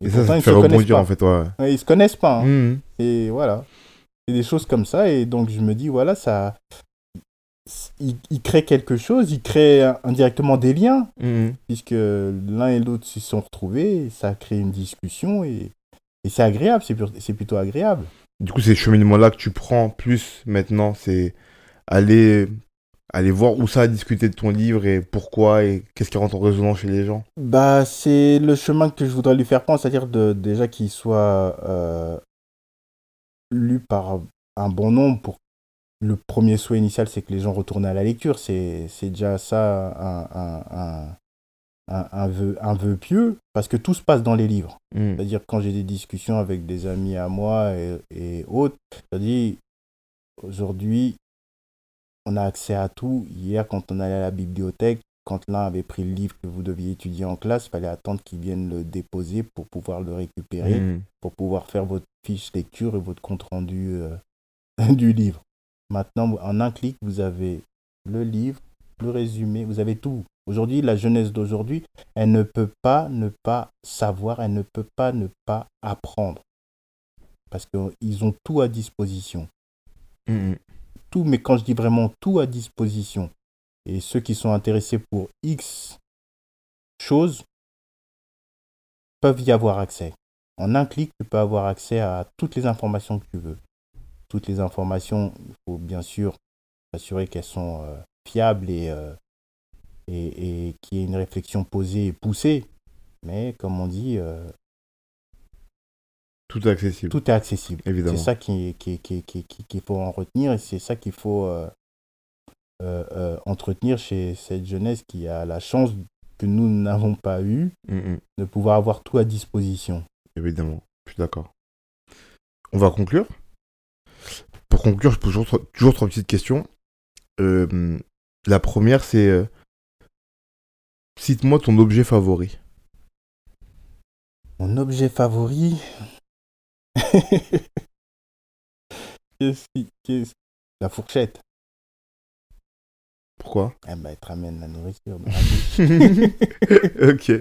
Et pourtant, ça ils se connaissent pas. En fait, ouais, ils se connaissent pas. Et voilà. C'est des choses comme ça, et donc je me dis, voilà, ça... Ils créent quelque chose, ils créent indirectement des liens, puisque l'un et l'autre s'y sont retrouvés, et ça a créé une discussion, et c'est agréable, c'est plutôt agréable. Du coup, ces cheminements-là que tu prends plus maintenant, c'est aller voir où ça a discuté de ton livre et pourquoi et qu'est-ce qui rentre en résonance chez les gens. Bah, c'est le chemin que je voudrais lui faire prendre, c'est-à-dire déjà qu'il soit lu par un bon nombre. Pour... Le premier souhait initial, c'est que les gens retournent à la lecture. C'est déjà ça un vœu pieux, parce que tout se passe dans les livres. C'est-à-dire, quand j'ai des discussions avec des amis à moi et autres, c'est-à-dire, aujourd'hui, on a accès à tout. Hier, quand on allait à la bibliothèque, quand l'un avait pris le livre que vous deviez étudier en classe, il fallait attendre qu'il vienne le déposer pour pouvoir le récupérer, pour pouvoir faire votre fiche lecture et votre compte-rendu du livre. Maintenant, en un clic, vous avez le livre, le résumé, vous avez tout. Aujourd'hui, la jeunesse d'aujourd'hui, elle ne peut pas ne pas savoir, elle ne peut pas ne pas apprendre. Parce qu'ils ont tout à disposition. Tout, mais quand je dis vraiment tout à disposition, et ceux qui sont intéressés pour X choses peuvent y avoir accès. En un clic, tu peux avoir accès à toutes les informations que tu veux. Toutes les informations, il faut bien sûr s'assurer qu'elles sont fiables et qu'il y ait une réflexion posée et poussée. Mais comme on dit... tout est accessible. Tout est accessible. Évidemment. C'est ça qu'il faut en retenir, et c'est ça qu'il faut entretenir chez cette jeunesse qui a la chance que nous n'avons pas eue de pouvoir avoir tout à disposition. Évidemment, je suis d'accord. On va conclure. Pour conclure, je pose toujours trois petites questions. La première, c'est cite-moi ton objet favori. Mon objet favori. Qu'est-ce La fourchette. Pourquoi ? Eh ben, elle te ramène la nourriture. Ok,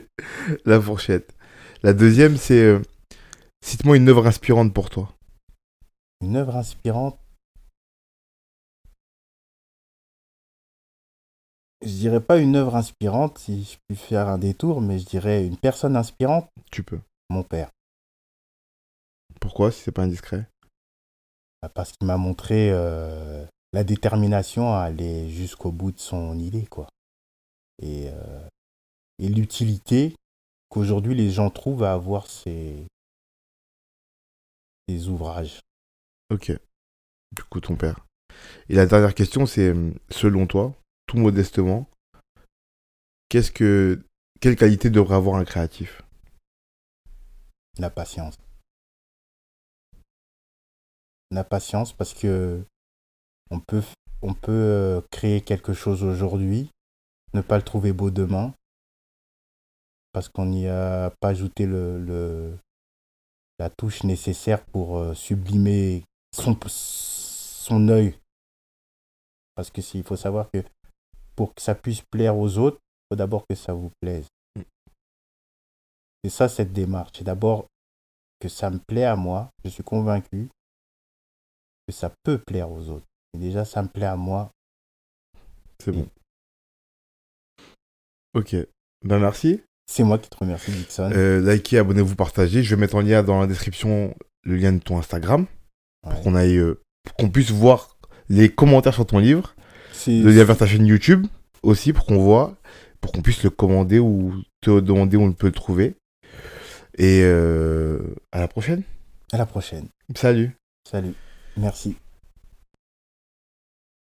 la fourchette. La deuxième, c'est cite-moi une œuvre inspirante pour toi. Une œuvre inspirante, je dirais pas une œuvre inspirante si je puis faire un détour, mais je dirais une personne inspirante. Tu peux. Mon père. Pourquoi, si c'est pas indiscret ? Parce qu'il m'a montré la détermination à aller jusqu'au bout de son idée, quoi. Et l'utilité qu'aujourd'hui les gens trouvent à avoir ces ouvrages. Ok. Du coup, ton père. Et la dernière question, c'est, selon toi, tout modestement, quelle qualité devrait avoir un créatif ? La patience. La patience, parce que on peut créer quelque chose aujourd'hui, ne pas le trouver beau demain, parce qu'on n'y a pas ajouté la touche nécessaire pour sublimer son œil, parce que il faut savoir que pour que ça puisse plaire aux autres, il faut d'abord que ça vous plaise. C'est ça, cette démarche, c'est d'abord que ça me plaît à moi. Je suis convaincu que ça peut plaire aux autres, et déjà ça me plaît à moi, c'est bon. Ok, ben merci. C'est moi qui te remercie, Dixon. Likez, abonnez-vous, partagez. Je vais mettre en lien dans la description le lien de ton Instagram. Ouais. Pour qu'on puisse voir les commentaires sur ton livre. Le lien vers ta chaîne YouTube aussi, pour qu'on puisse le commander ou te demander où on peut le trouver. Et à la prochaine. À la prochaine. Salut. Merci.